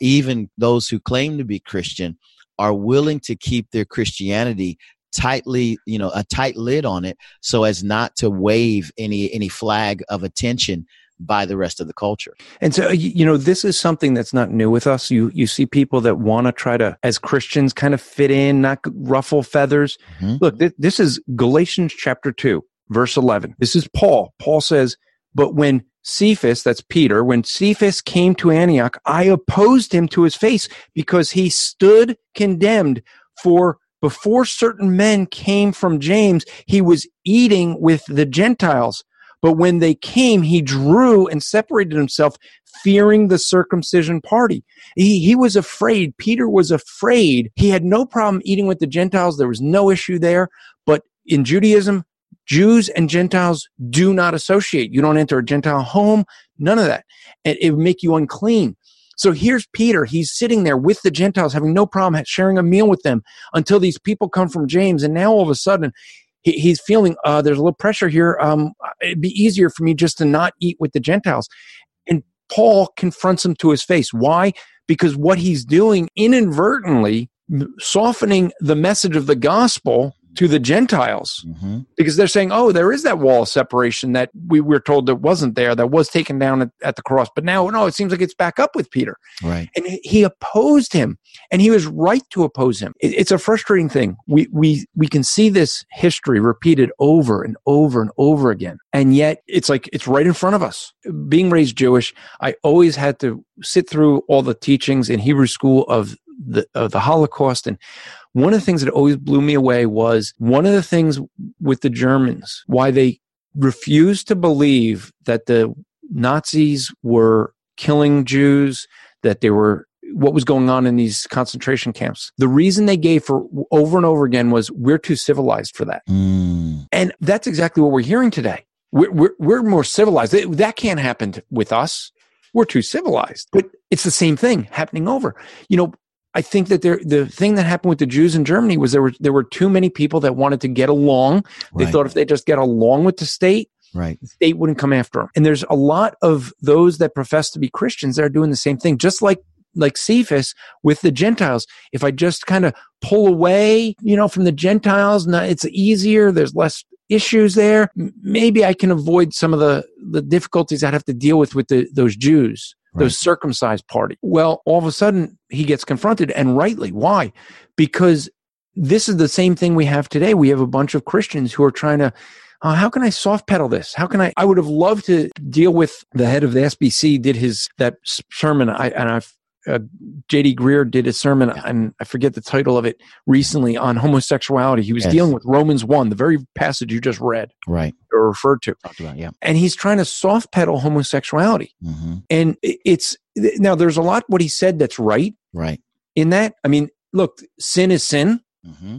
even those who claim to be Christian, are willing to keep their Christianity tightly, a tight lid on it, so as not to wave any flag of attention by the rest of the culture. And so, this is something that's not new with us. You see people that want to try to, as Christians, kind of fit in, not ruffle feathers. Mm-hmm. Look, this is Galatians chapter 2. Verse 11. This is Paul. Paul says, but when Cephas, that's Peter, when Cephas came to Antioch, I opposed him to his face, because he stood condemned. For before certain men came from James, he was eating with the Gentiles. But when they came, he drew and separated himself, fearing the circumcision party. He was afraid. Peter was afraid. He had no problem eating with the Gentiles. There was no issue there. But in Judaism, Jews and Gentiles do not associate. You don't enter a Gentile home, none of that. And it would make you unclean. So here's Peter. He's sitting there with the Gentiles, having no problem sharing a meal with them, until these people come from James. And now all of a sudden, he's feeling, there's a little pressure here. It'd be easier for me just to not eat with the Gentiles. And Paul confronts him to his face. Why? Because what he's doing, inadvertently softening the message of the gospel to the Gentiles, mm-hmm. because they're saying, oh, there is that wall of separation that we were told that wasn't there, that was taken down at the cross. But now, no, it seems like it's back up with Peter. Right. And he opposed him, and he was right to oppose him. It's a frustrating thing. We can see this history repeated over and over and over again. And yet it's like, it's right in front of us. Being raised Jewish, I always had to sit through all the teachings in Hebrew school of the Holocaust. And one of the things that always blew me away was one of the things with the Germans, why they refused to believe that the Nazis were killing Jews, that they were, what was going on in these concentration camps. The reason they gave for over and over again was, we're too civilized for that. Mm. And that's exactly what we're hearing today. We're more civilized. That can't happen with us. We're too civilized. But it's the same thing happening over. You know, I think that the thing that happened with the Jews in Germany was there were too many people that wanted to get along. They thought if they just get along with the state, the state wouldn't come after them. And there's a lot of those that profess to be Christians that are doing the same thing, just like Cephas with the Gentiles. If I just kind of pull away, you know, from the Gentiles, it's easier, there's less issues there, maybe I can avoid some of the difficulties I'd have to deal with those Jews, those circumcised party. Well, all of a sudden, he gets confronted, and rightly. Why? Because this is the same thing we have today. We have a bunch of Christians who are trying to, how can I soft pedal this? How can I would have loved to deal with the head of the SBC did that sermon, J.D. Greer did a sermon, and I forget the title of it, recently on homosexuality. He was dealing with Romans 1, the very passage you just read or referred to. Talked about, and he's trying to soft pedal homosexuality. Mm-hmm. And it's now there's a lot what he said that's right in that. I mean, look, sin is sin. Mm-hmm.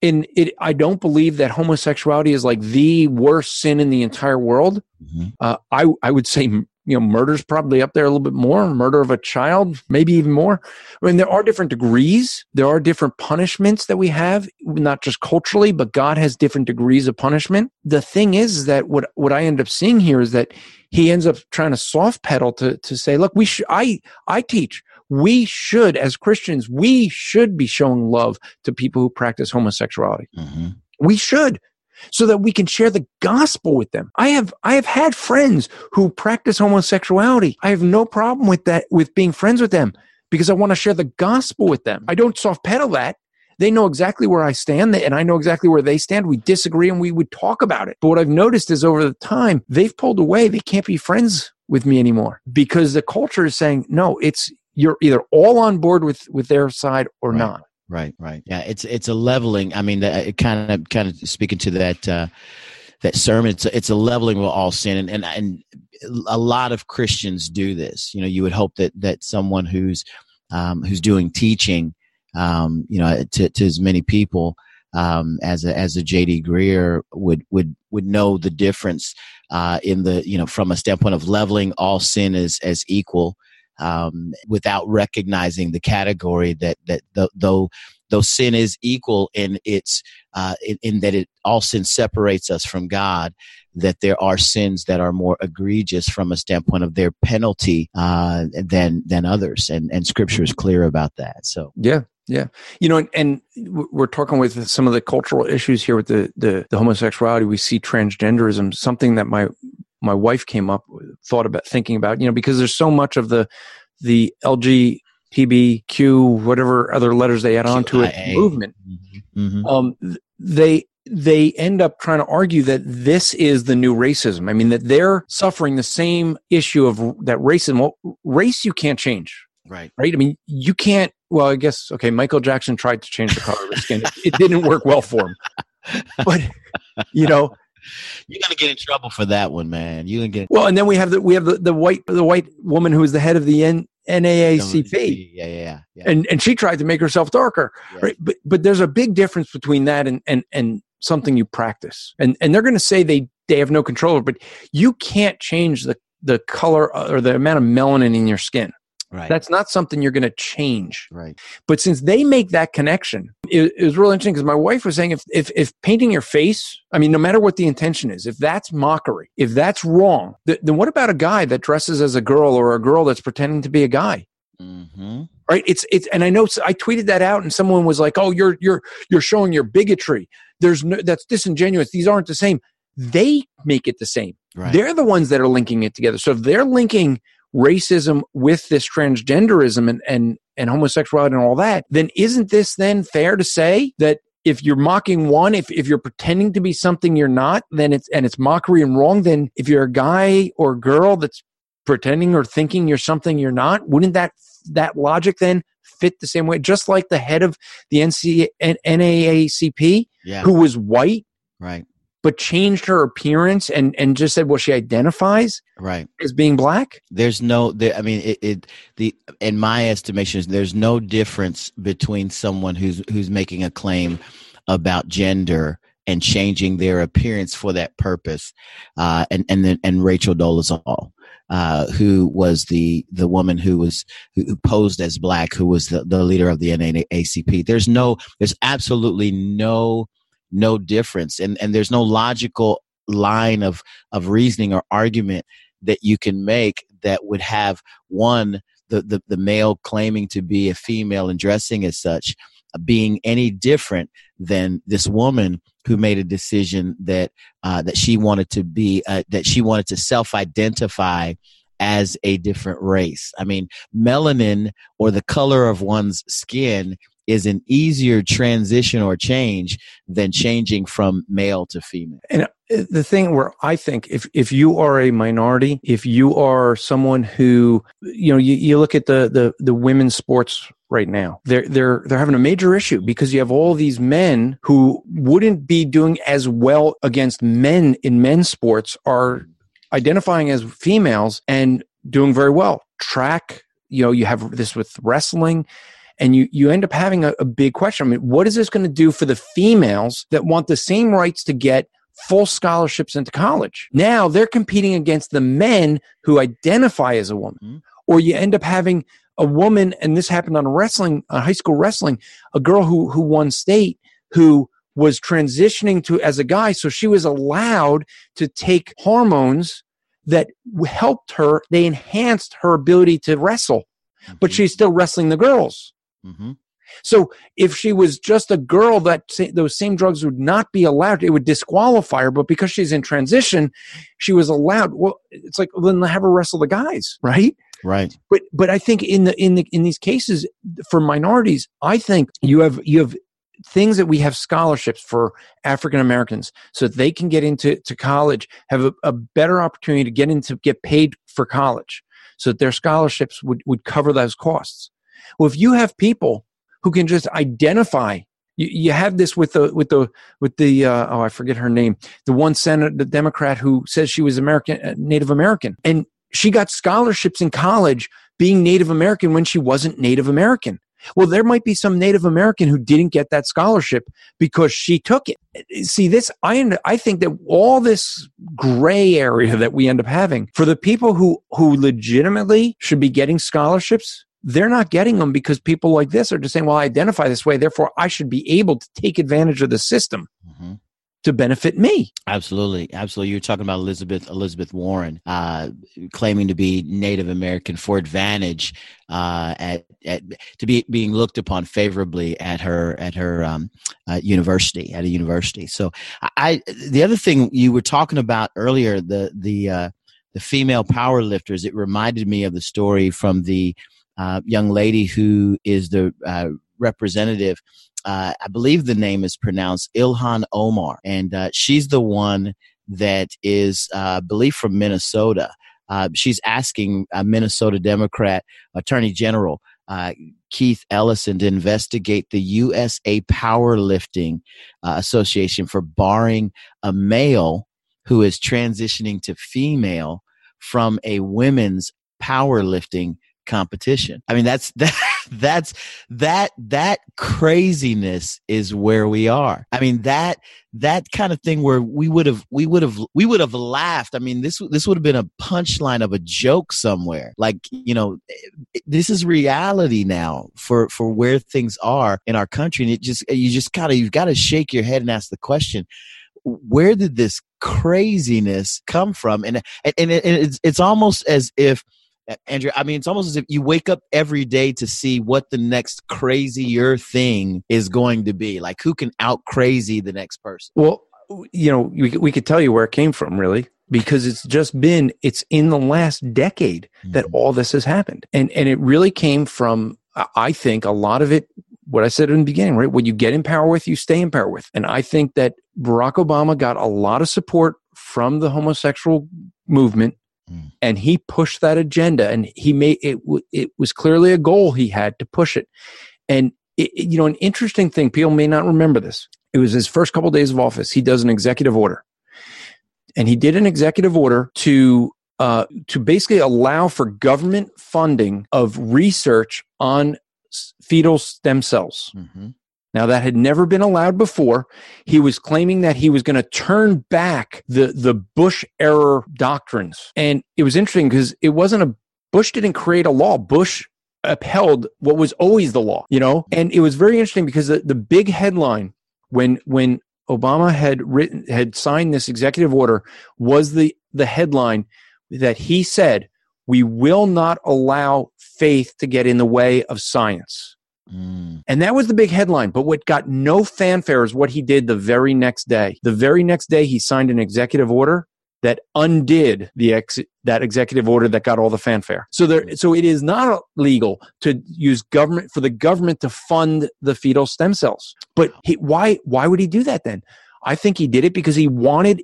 And I don't believe that homosexuality is like the worst sin in the entire world. Mm-hmm. I would say, you know, murder's probably up there a little bit more, murder of a child, maybe even more. I mean, there are different degrees. There are different punishments that we have, not just culturally, but God has different degrees of punishment. The thing is that what I end up seeing here is that he ends up trying to soft pedal to say, look, I teach, we should, as Christians, we should be showing love to people who practice homosexuality. Mm-hmm. We should. So that we can share the gospel with them. I have had friends who practice homosexuality. I have no problem with that, with being friends with them, because I want to share the gospel with them. I don't soft pedal that. They know exactly where I stand, and I know exactly where they stand. We disagree, and we would talk about it. But what I've noticed is over the time, they've pulled away. They can't be friends with me anymore because the culture is saying, no, you're either all on board with their side or not. Right. Yeah, it's a leveling. I mean, it kind of speaking to that sermon. It's a leveling with all sin, and a lot of Christians do this. You know, you would hope that someone who's doing teaching, you know, to as many people as a J.D. Greer would know the difference in the, you know, from a standpoint of leveling all sin as equal. Without recognizing the category that though sin is equal in its in that it all sin separates us from God, that there are sins that are more egregious from a standpoint of their penalty than others, and Scripture is clear about that. So yeah, you know, and we're talking with some of the cultural issues here with the homosexuality. We see transgenderism, something that my wife thought about, you know, because there's so much of the LGBTQ, whatever other letters they add on to it, movement. Mm-hmm. They end up trying to argue that this is the new racism. I mean, that they're suffering the same issue of that racism. Well, race you can't change. Right. I mean, you can't, well, I guess, okay, Michael Jackson tried to change the color of his skin. It didn't work well for him. But, you know, you're gonna get in trouble for that one, man. You're gonna get and then we have the white woman who is the head of the NAACP. Yeah. And she tried to make herself darker, right? But there's a big difference between that and something you practice. And they're gonna say they have no control over, but you can't change the color or the amount of melanin in your skin. Right. That's not something you're going to change. Right. But since they make that connection, it was really interesting because my wife was saying if painting your face, I mean, no matter what the intention is, if that's mockery, if that's wrong, then what about a guy that dresses as a girl or a girl that's pretending to be a guy? Mm-hmm. Right. It's and I know I tweeted that out and someone was like, "Oh, you're showing your bigotry. That's disingenuous. These aren't the same." They make it the same. Right. They're the ones that are linking it together. So if they're linking racism with this transgenderism and homosexuality and all that, then isn't this then fair to say that if you're mocking one, if you're pretending to be something you're not, then it's mockery and wrong, then if you're a guy or girl that's pretending or thinking you're something you're not, wouldn't that logic then fit the same way? Just like the head of the NAACP, who was white, right, but changed her appearance and just said, well, she identifies as being black. There's no, in my estimation, there's no difference between someone who's making a claim about gender and changing their appearance for that purpose, and Rachel Dolezal. who was the woman who posed as black, who was the leader of the NAACP. There's absolutely no difference, and there's no logical line of reasoning or argument that you can make that would have one, the male claiming to be a female and dressing as such, being any different than this woman who made a decision that that she wanted to self-identify as a different race. I mean, melanin, or the color of one's skin, is an easier transition or change than changing from male to female. And the thing where I think if you are a minority, if you are someone who, you know, you look at the women's sports right now, they're having a major issue because you have all these men who wouldn't be doing as well against men in men's sports are identifying as females and doing very well. Track, you know, you have this with wrestling. And you end up having a big question. I mean, what is this going to do for the females that want the same rights to get full scholarships into college? Now they're competing against the men who identify as a woman. Mm-hmm. Or you end up having a woman, and this happened on wrestling, on high school wrestling, a girl who won state who was transitioning to as a guy. So she was allowed to take hormones that helped her. They enhanced her ability to wrestle, mm-hmm. but she's still wrestling the girls. Mm-hmm. So if she was just a girl, those same drugs would not be allowed. It would disqualify her, but because she's in transition, she was allowed. Well, it's like, well, then have her wrestle the guys, right? Right. But I think in these cases for minorities, I think you have things that we have scholarships for African Americans so that they can get into college, have a better opportunity to get paid for college, so that their scholarships would cover those costs. Well, if you have people who can just identify, you have this with the oh, I forget her name, the one senator, the Democrat who says she was Native American, and she got scholarships in college being Native American when she wasn't Native American. Well, there might be some Native American who didn't get that scholarship because she took it. See, this, I think that all this gray area that we end up having for the people who legitimately should be getting scholarships, they're not getting them because people like this are just saying, well, I identify this way, therefore I should be able to take advantage of the system mm-hmm. to benefit me. Absolutely. Absolutely. You're talking about Elizabeth Warren claiming to be Native American for advantage being looked upon favorably at her university, at a university. So the other thing you were talking about earlier, the female power lifters, it reminded me of the story from the young lady who is the representative. I believe the name is pronounced Ilhan Omar, and she's the one that is, I believe, from Minnesota. She's asking Minnesota Democrat Attorney General Keith Ellison to investigate the USA Powerlifting Association for barring a male who is transitioning to female from a women's powerlifting competition. I mean, that craziness is where we are. I mean, that kind of thing where we would have laughed. I mean, this would have been a punchline of a joke somewhere. Like, you know, this is reality now for where things are in our country. And you've got to shake your head and ask the question, where did this craziness come from? And it's almost as if, Andrew, I mean, it's almost as if you wake up every day to see what the next crazier thing is going to be. Like, who can out crazy the next person? Well, you know, we could tell you where it came from, really, because it's in the last decade that mm-hmm. all this has happened. And it really came from, I think, a lot of it, what I said in the beginning, right? What you get in power with, you stay in power with. And I think that Barack Obama got a lot of support from the homosexual movement. Mm. And he pushed that agenda, and he made it. It was clearly a goal he had to push it. And you know, an interesting thing, people may not remember this. It was his first couple of days of office. He does an executive order, and he did an executive order to basically allow for government funding of research on fetal stem cells. Mm-hmm. Now, that had never been allowed before. He was claiming that he was going to turn back the Bush era doctrines. And it was interesting because it wasn't Bush didn't create a law. Bush upheld what was always the law, you know? And it was very interesting because the big headline when Obama had signed this executive order was the headline that he said, "We will not allow faith to get in the way of science." Mm. And that was the big headline. But what got no fanfare is what he did the very next day. The very next day, he signed an executive order that undid that executive order that got all the fanfare. So it is not legal to use government to fund the fetal stem cells. But why would he do that then? I think he did it because he wanted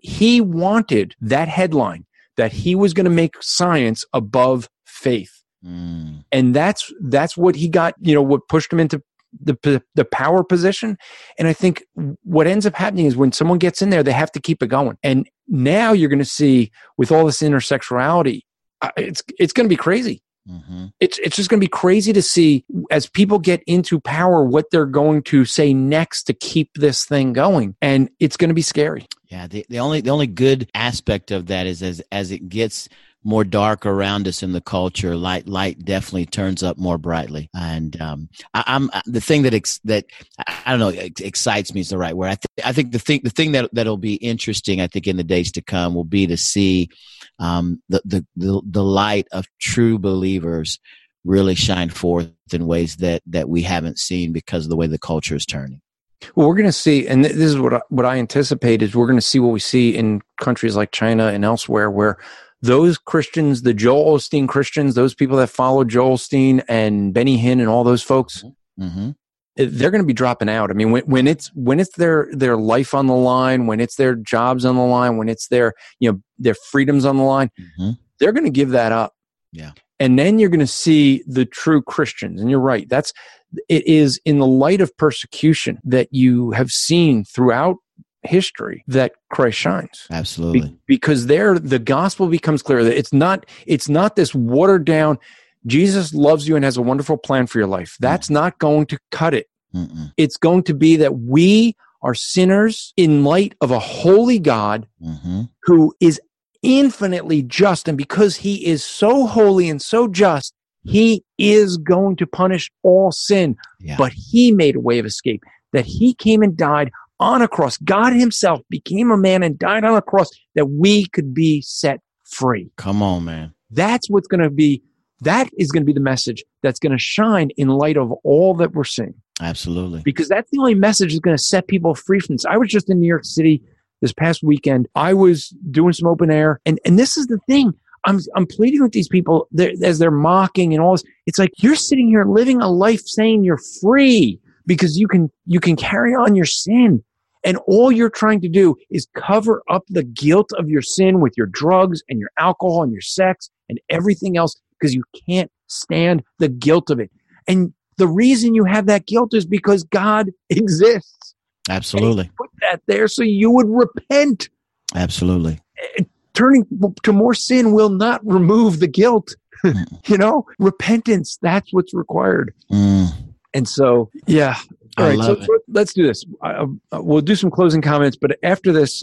that headline that he was going to make science above faith. Mm. And that's what he got, you know, what pushed him into the power position. And I think what ends up happening is when someone gets in there, they have to keep it going. And now you're going to see with all this intersexuality, it's going to be crazy. Mm-hmm. It's just going to be crazy to see as people get into power, what they're going to say next to keep this thing going. And it's going to be scary. Yeah. The only good aspect of that is as it gets more dark around us in the culture, light definitely turns up more brightly. And the thing that excites me is the right word. I think the thing that'll be interesting, I think, in the days to come will be to see the light of true believers really shine forth in ways that we haven't seen because of the way the culture is turning. Well, we're going to see, and this is what I anticipate is we're going to see what we see in countries like China and elsewhere, where those Christians, the Joel Osteen Christians, those people that follow Joel Osteen and Benny Hinn and all those folks, mm-hmm. they're going to be dropping out. I mean, when it's their life on the line, when it's their jobs on the line, when it's their freedoms on the line, mm-hmm. they're going to give that up. Yeah, and then you're going to see the true Christians. And you're right. It is in the light of persecution that you have seen throughout history that Christ shines. Absolutely. Because there the gospel becomes clear that it's not this watered down, Jesus loves you and has a wonderful plan for your life. That's not going to cut it. Mm-mm. It's going to be that we are sinners in light of a holy God mm-hmm. who is infinitely just. And because he is so holy and so just, he is going to punish all sin. Yeah. But he made a way of escape, that he came and died on a cross. God himself became a man and died on a cross that we could be set free. Come on, man. That is going to be the message that's going to shine in light of all that we're seeing. Absolutely. Because that's the only message that's going to set people free from this. I was just in New York City this past weekend. I was doing some open air. And this is the thing. I'm pleading with these people as they're mocking and all this. It's like, you're sitting here living a life saying you're free because you can carry on your sin. And all you're trying to do is cover up the guilt of your sin with your drugs and your alcohol and your sex and everything else because you can't stand the guilt of it. And the reason you have that guilt is because God exists. Absolutely. Put that there so you would repent. Absolutely. Turning to more sin will not remove the guilt. You know, repentance, that's what's required. Mm. And so, yeah. All right, so let's do this. We'll do some closing comments, but after this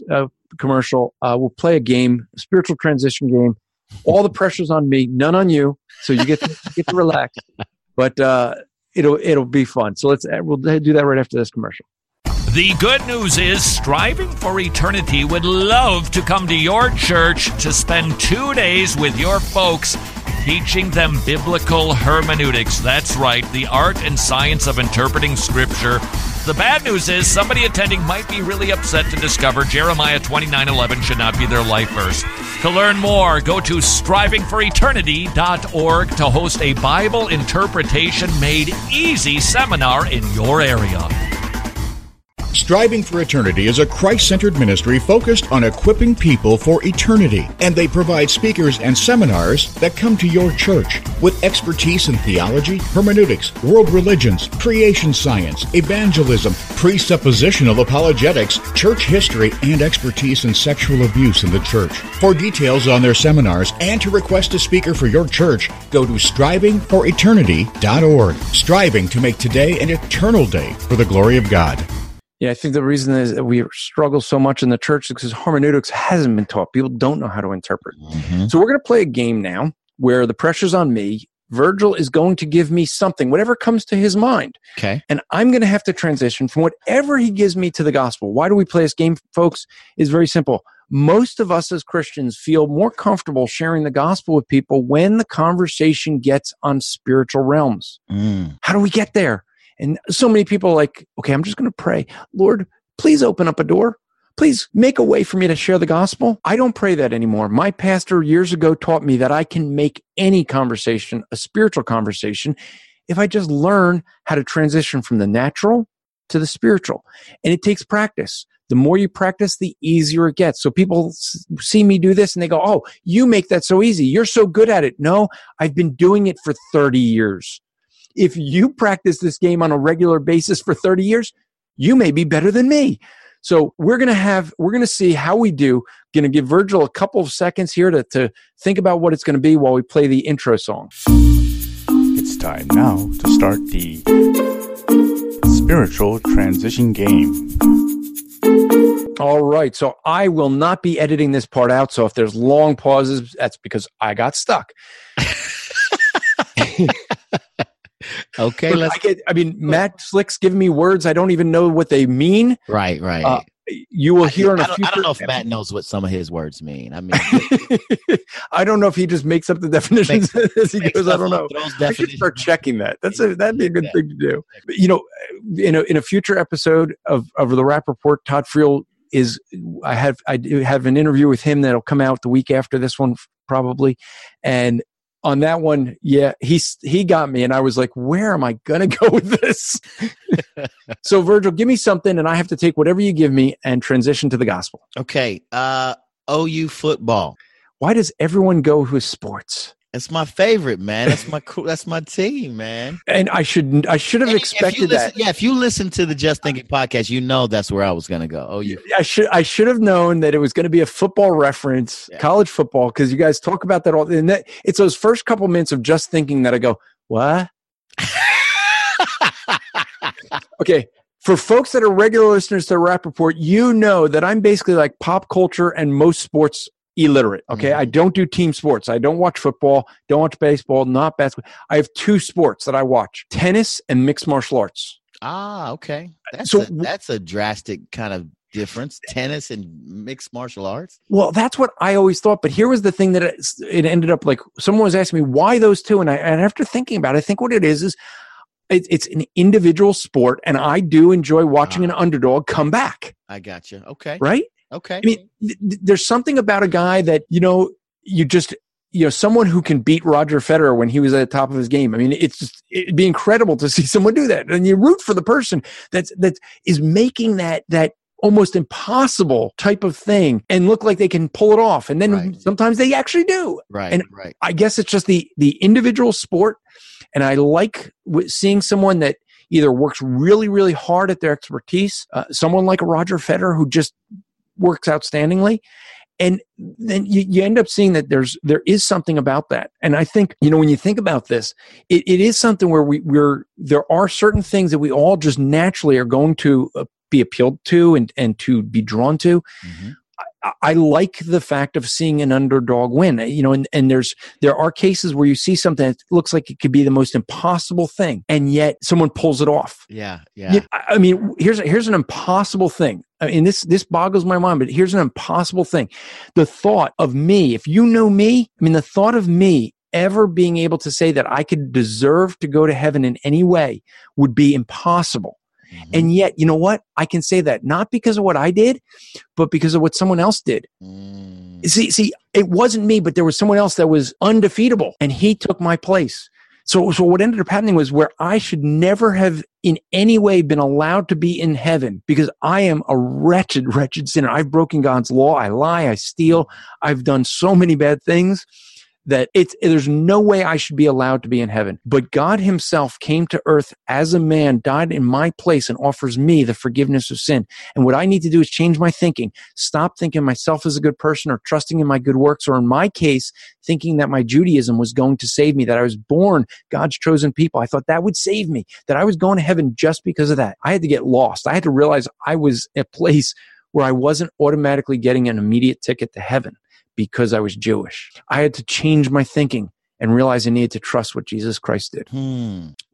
commercial, we'll play a game, a spiritual transition game. All the pressure's on me, none on you, so you get to relax. But it'll be fun. So we'll do that right after this commercial. The good news is Striving for Eternity would love to come to your church to spend 2 days with your folks, teaching them biblical hermeneutics. That's right, the art and science of interpreting Scripture. The bad news is somebody attending might be really upset to discover Jeremiah 29:11 should not be their life verse. To learn more, go to strivingforeternity.org to host a Bible interpretation made easy seminar in your area. Striving for Eternity is a Christ-centered ministry focused on equipping people for eternity, and they provide speakers and seminars that come to your church with expertise in theology, hermeneutics, world religions, creation science, evangelism, presuppositional apologetics, church history, and expertise in sexual abuse in the church. For details on their seminars and to request a speaker for your church, go to strivingforeternity.org, striving to make today an eternal day for the glory of God. Yeah, I think the reason is that we struggle so much in the church is because hermeneutics hasn't been taught. People don't know how to interpret. Mm-hmm. So we're going to play a game now where the pressure's on me. Virgil is going to give me something, whatever comes to his mind. Okay. And I'm going to have to transition from whatever he gives me to the gospel. Why do we play this game, folks? It's very simple. Most of us as Christians feel more comfortable sharing the gospel with people when the conversation gets on spiritual realms. Mm. How do we get there? And so many people are like, okay, I'm just going to pray. Lord, please open up a door. Please make a way for me to share the gospel. I don't pray that anymore. My pastor years ago taught me that I can make any conversation a spiritual conversation if I just learn how to transition from the natural to the spiritual. And it takes practice. The more you practice, the easier it gets. So people see me do this and they go, oh, you make that so easy. You're so good at it. No, I've been doing it for 30 years. If you practice this game on a regular basis for 30 years, you may be better than me. So we're going to see how we do. Going to give Virgil a couple of seconds here to think about what it's going to be while we play the intro song. It's time now to start the spiritual transition game. All right. So I will not be editing this part out. So if there's long pauses, that's because I got stuck. Okay. Matt Slick's giving me words. I don't even know what they mean. Right. You will hear in a future. I don't know if Matt knows what some of his words mean. I mean, I don't know if he just makes up the definitions as he goes. I don't know. I should start checking that. That'd be a good thing to do. But, in a future episode of the Rappaport, Todd Friel I have an interview with him that'll come out the week after this one probably, and. On that one, yeah, he got me, and I was like, where am I going to go with this? So, Virgil, give me something, and I have to take whatever you give me and transition to the gospel. Okay. OU football. Why does everyone go with sports? That's my favorite, man. That's my team, man. And I should have expected that. Yeah, if you listen to the Just Thinking podcast, you know that's where I was going to go. Oh, yeah. I should have known that it was going to be a football reference, yeah. College football, because you guys talk about that all. And it's those first couple minutes of Just Thinking that I go, what? Okay. For folks that are regular listeners to Rappaport, you know that I'm basically like pop culture and most sports illiterate. Okay. Mm-hmm. I don't do team sports. I don't watch football, don't watch baseball, not basketball. I have two sports that I watch, tennis and mixed martial arts. Ah, okay. That's a drastic kind of difference, tennis and mixed martial arts. Well, that's what I always thought. But here was the thing that it ended up like someone was asking me why those two. And after thinking about it, I think what it is it's an individual sport. And I do enjoy watching an underdog come back. I got you. Okay. Right? Okay. I mean, there's something about a guy that, someone who can beat Roger Federer when he was at the top of his game. I mean, it'd be incredible to see someone do that. And you root for the person that is making that almost impossible type of thing and look like they can pull it off. And then Sometimes they actually do. Right. And I guess it's just the individual sport. And I like seeing someone that either works really, really hard at their expertise, someone like a Roger Federer who just works outstandingly. And then you end up seeing that there is something about that. And I think, when you think about this, it is something where there are certain things that we all just naturally are going to be appealed to and to be drawn to. Mm-hmm. I like the fact of seeing an underdog win, and there are cases where you see something that looks like it could be the most impossible thing, and yet someone pulls it off. Yeah, yeah. I mean, here's an impossible thing. I mean, this boggles my mind, but here's an impossible thing. The thought of me, if you know me, I mean, the thought of me ever being able to say that I could deserve to go to heaven in any way would be impossible. Mm-hmm. And yet, you know what? I can say that not because of what I did, but because of what someone else did. See, it wasn't me, but there was someone else that was undefeatable and he took my place. So what ended up happening was where I should never have in any way been allowed to be in heaven, because I am a wretched, wretched sinner. I've broken God's law. I lie. I steal. I've done so many bad things that there's no way I should be allowed to be in heaven. But God himself came to earth as a man, died in my place, and offers me the forgiveness of sin. And what I need to do is change my thinking. Stop thinking myself as a good person, or trusting in my good works, or in my case, thinking that my Judaism was going to save me, that I was born God's chosen people. I thought that would save me, that I was going to heaven just because of that. I had to get lost. I had to realize I was at a place where I wasn't automatically getting an immediate ticket to heaven because I was Jewish. I had to change my thinking and realize I needed to trust what Jesus Christ did.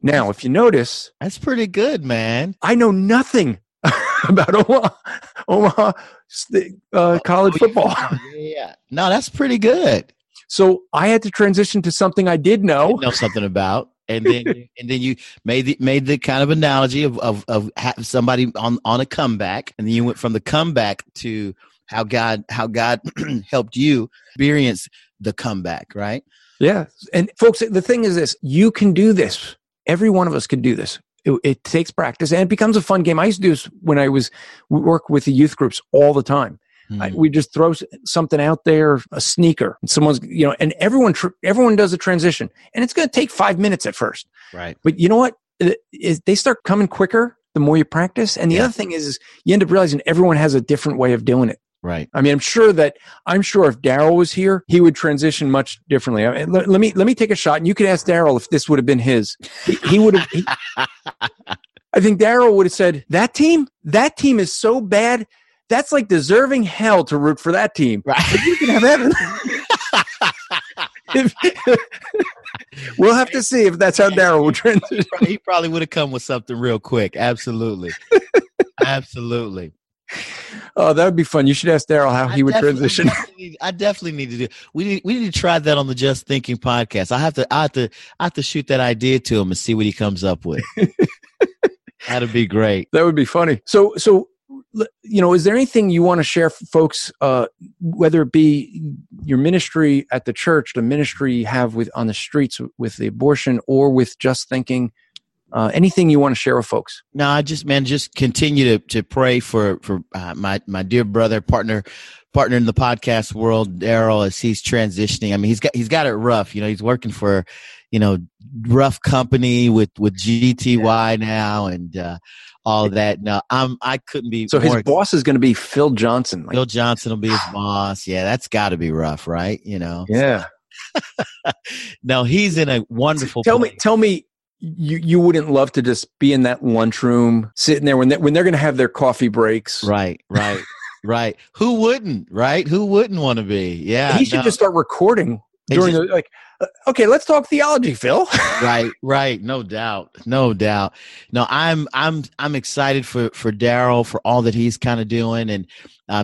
Now, if you notice... That's pretty good, man. I know nothing about Omaha college football. Yeah. No, that's pretty good. So I had to transition to something I did know. I didn't know something about. And then you made the kind of analogy of somebody on a comeback. And then you went from the comeback to... How God helped you experience the comeback, right? Yeah. And folks, the thing is this, you can do this. Every one of us can do this. It takes practice, and it becomes a fun game. I used to do this when we work with the youth groups all the time. We just throw something out there, a sneaker, and someone's, and everyone does a transition, and it's going to take 5 minutes at first. Right. But you know what? They start coming quicker the more you practice. And the other thing is you end up realizing everyone has a different way of doing it. Right. I mean, I'm sure if Daryl was here, he would transition much differently. I mean, let me take a shot, and you could ask Daryl if this would have been his. He would have I think Daryl would have said, that team is so bad. That's like deserving hell to root for that team. Right. But you can have heaven. We'll have to see if that's how Daryl would transition. He probably would have come with something real quick. Absolutely. Absolutely. Oh, that would be fun. You should ask Daryl how he would transition. I definitely need to do. We need to try that on the Just Thinking podcast. I have to shoot that idea to him and see what he comes up with. That'd be great. That would be funny. So is there anything you want to share, folks? Whether it be your ministry at the church, the ministry you have on the streets with the abortion, or with Just Thinking. Anything you want to share with folks? No, I just continue to pray for my dear brother, partner in the podcast world, Daryl, as he's transitioning. I mean, he's got it rough. He's working for, rough company with GTY now and all that. No, I couldn't be. So his boss is going to be Phil Johnson. Phil Johnson will be his boss. Yeah, that's got to be rough, right? Yeah. So, no, he's in a wonderful. Tell me. You wouldn't love to just be in that lunchroom, sitting there when they're going to have their coffee breaks. Right, right. Who wouldn't, right? Who wouldn't want to be? Yeah. He should just start recording during okay, let's talk theology, Phil. Right. No doubt. No, I'm excited for Daryl, for all that he's kind of doing, and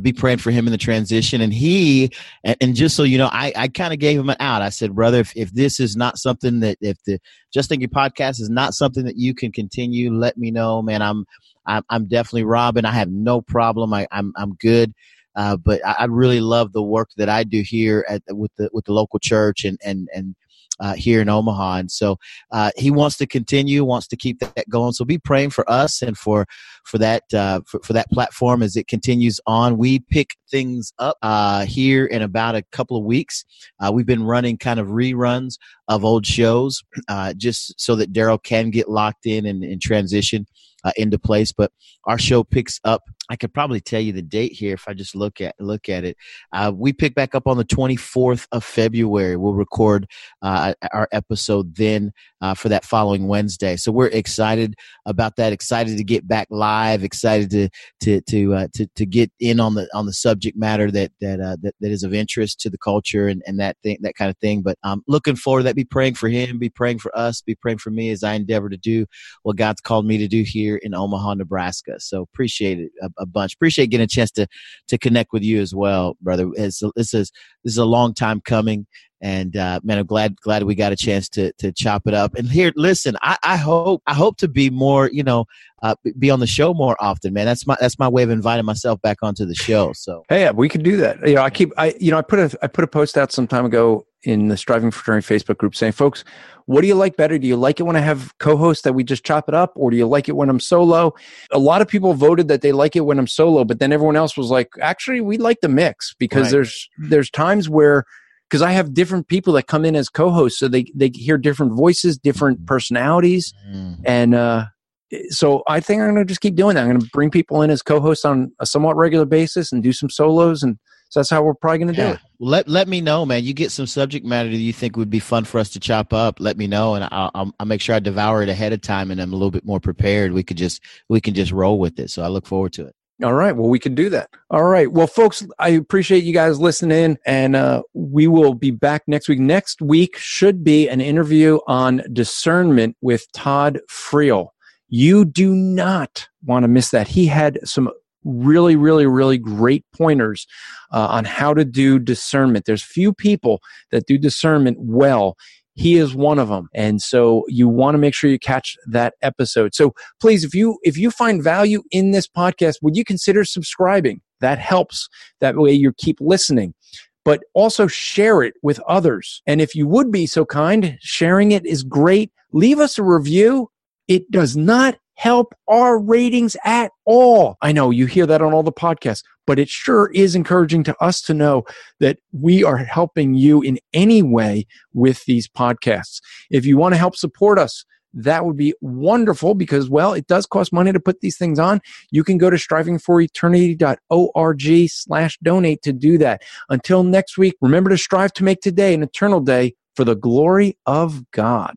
be praying for him in the transition. And just so you know, I kind of gave him an out. I said, brother, if this is not something that, if the Just Thinking podcast is not something that you can continue, let me know, man. I'm definitely Robin. I have no problem. I'm good. But I really love the work that I do here with the local church and here in Omaha. And so he wants to keep that going. So be praying for us and for that that platform as it continues on. We pick things up here in about a couple of weeks. We've been running kind of reruns of old shows just so that Daryl can get locked in and transition into place. But our show picks up. I could probably tell you the date here if I just look at it. We pick back up on the 24th of February. We'll record our episode then for that following Wednesday. So we're excited about that. Excited to get back live. Excited to get in on the subject matter that is of interest to the culture and that thing, that kind of thing. But I'm looking forward to that. Be praying for him. Be praying for us. Be praying for me as I endeavor to do what God's called me to do here in Omaha, Nebraska. So appreciate it. A bunch. Appreciate getting a chance to connect with you as well, brother. This is a long time coming, and man, I'm glad we got a chance to chop it up. And here, listen, I hope to be more, be on the show more often, man. That's my way of inviting myself back onto the show. So hey, we could do that. I put a post out some time ago in the Striving for Eternity Facebook group saying, folks, what do you like better? Do you like it when I have co-hosts that we just chop it up, or do you like it when I'm solo? A lot of people voted that they like it when I'm solo, but then everyone else was like, actually, we like the mix, because there's times where, because I have different people that come in as co-hosts, so they hear different voices, different personalities, and so I think I'm going to just keep doing that. I'm going to bring people in as co-hosts on a somewhat regular basis and do some solos, and so that's how we're probably going to do it. Let me know, man. You get some subject matter that you think would be fun for us to chop up. Let me know, and I'll make sure I devour it ahead of time, and I'm a little bit more prepared. We can just roll with it. So I look forward to it. All right. Well, we can do that. All right. Well, folks, I appreciate you guys listening, and we will be back next week. Next week should be an interview on discernment with Todd Friel. You do not want to miss that. He had some really, really, really great pointers on how to do discernment. There's few people that do discernment well. He is one of them. And so you want to make sure you catch that episode. So please, if you find value in this podcast, would you consider subscribing? That helps. That way you keep listening. But also share it with others. And if you would be so kind, sharing it is great. Leave us a review. It does not help our ratings at all. I know you hear that on all the podcasts, but it sure is encouraging to us to know that we are helping you in any way with these podcasts. If you want to help support us, that would be wonderful because, well, it does cost money to put these things on. You can go to strivingforeternity.org/donate to do that. Until next week, remember to strive to make today an eternal day for the glory of God.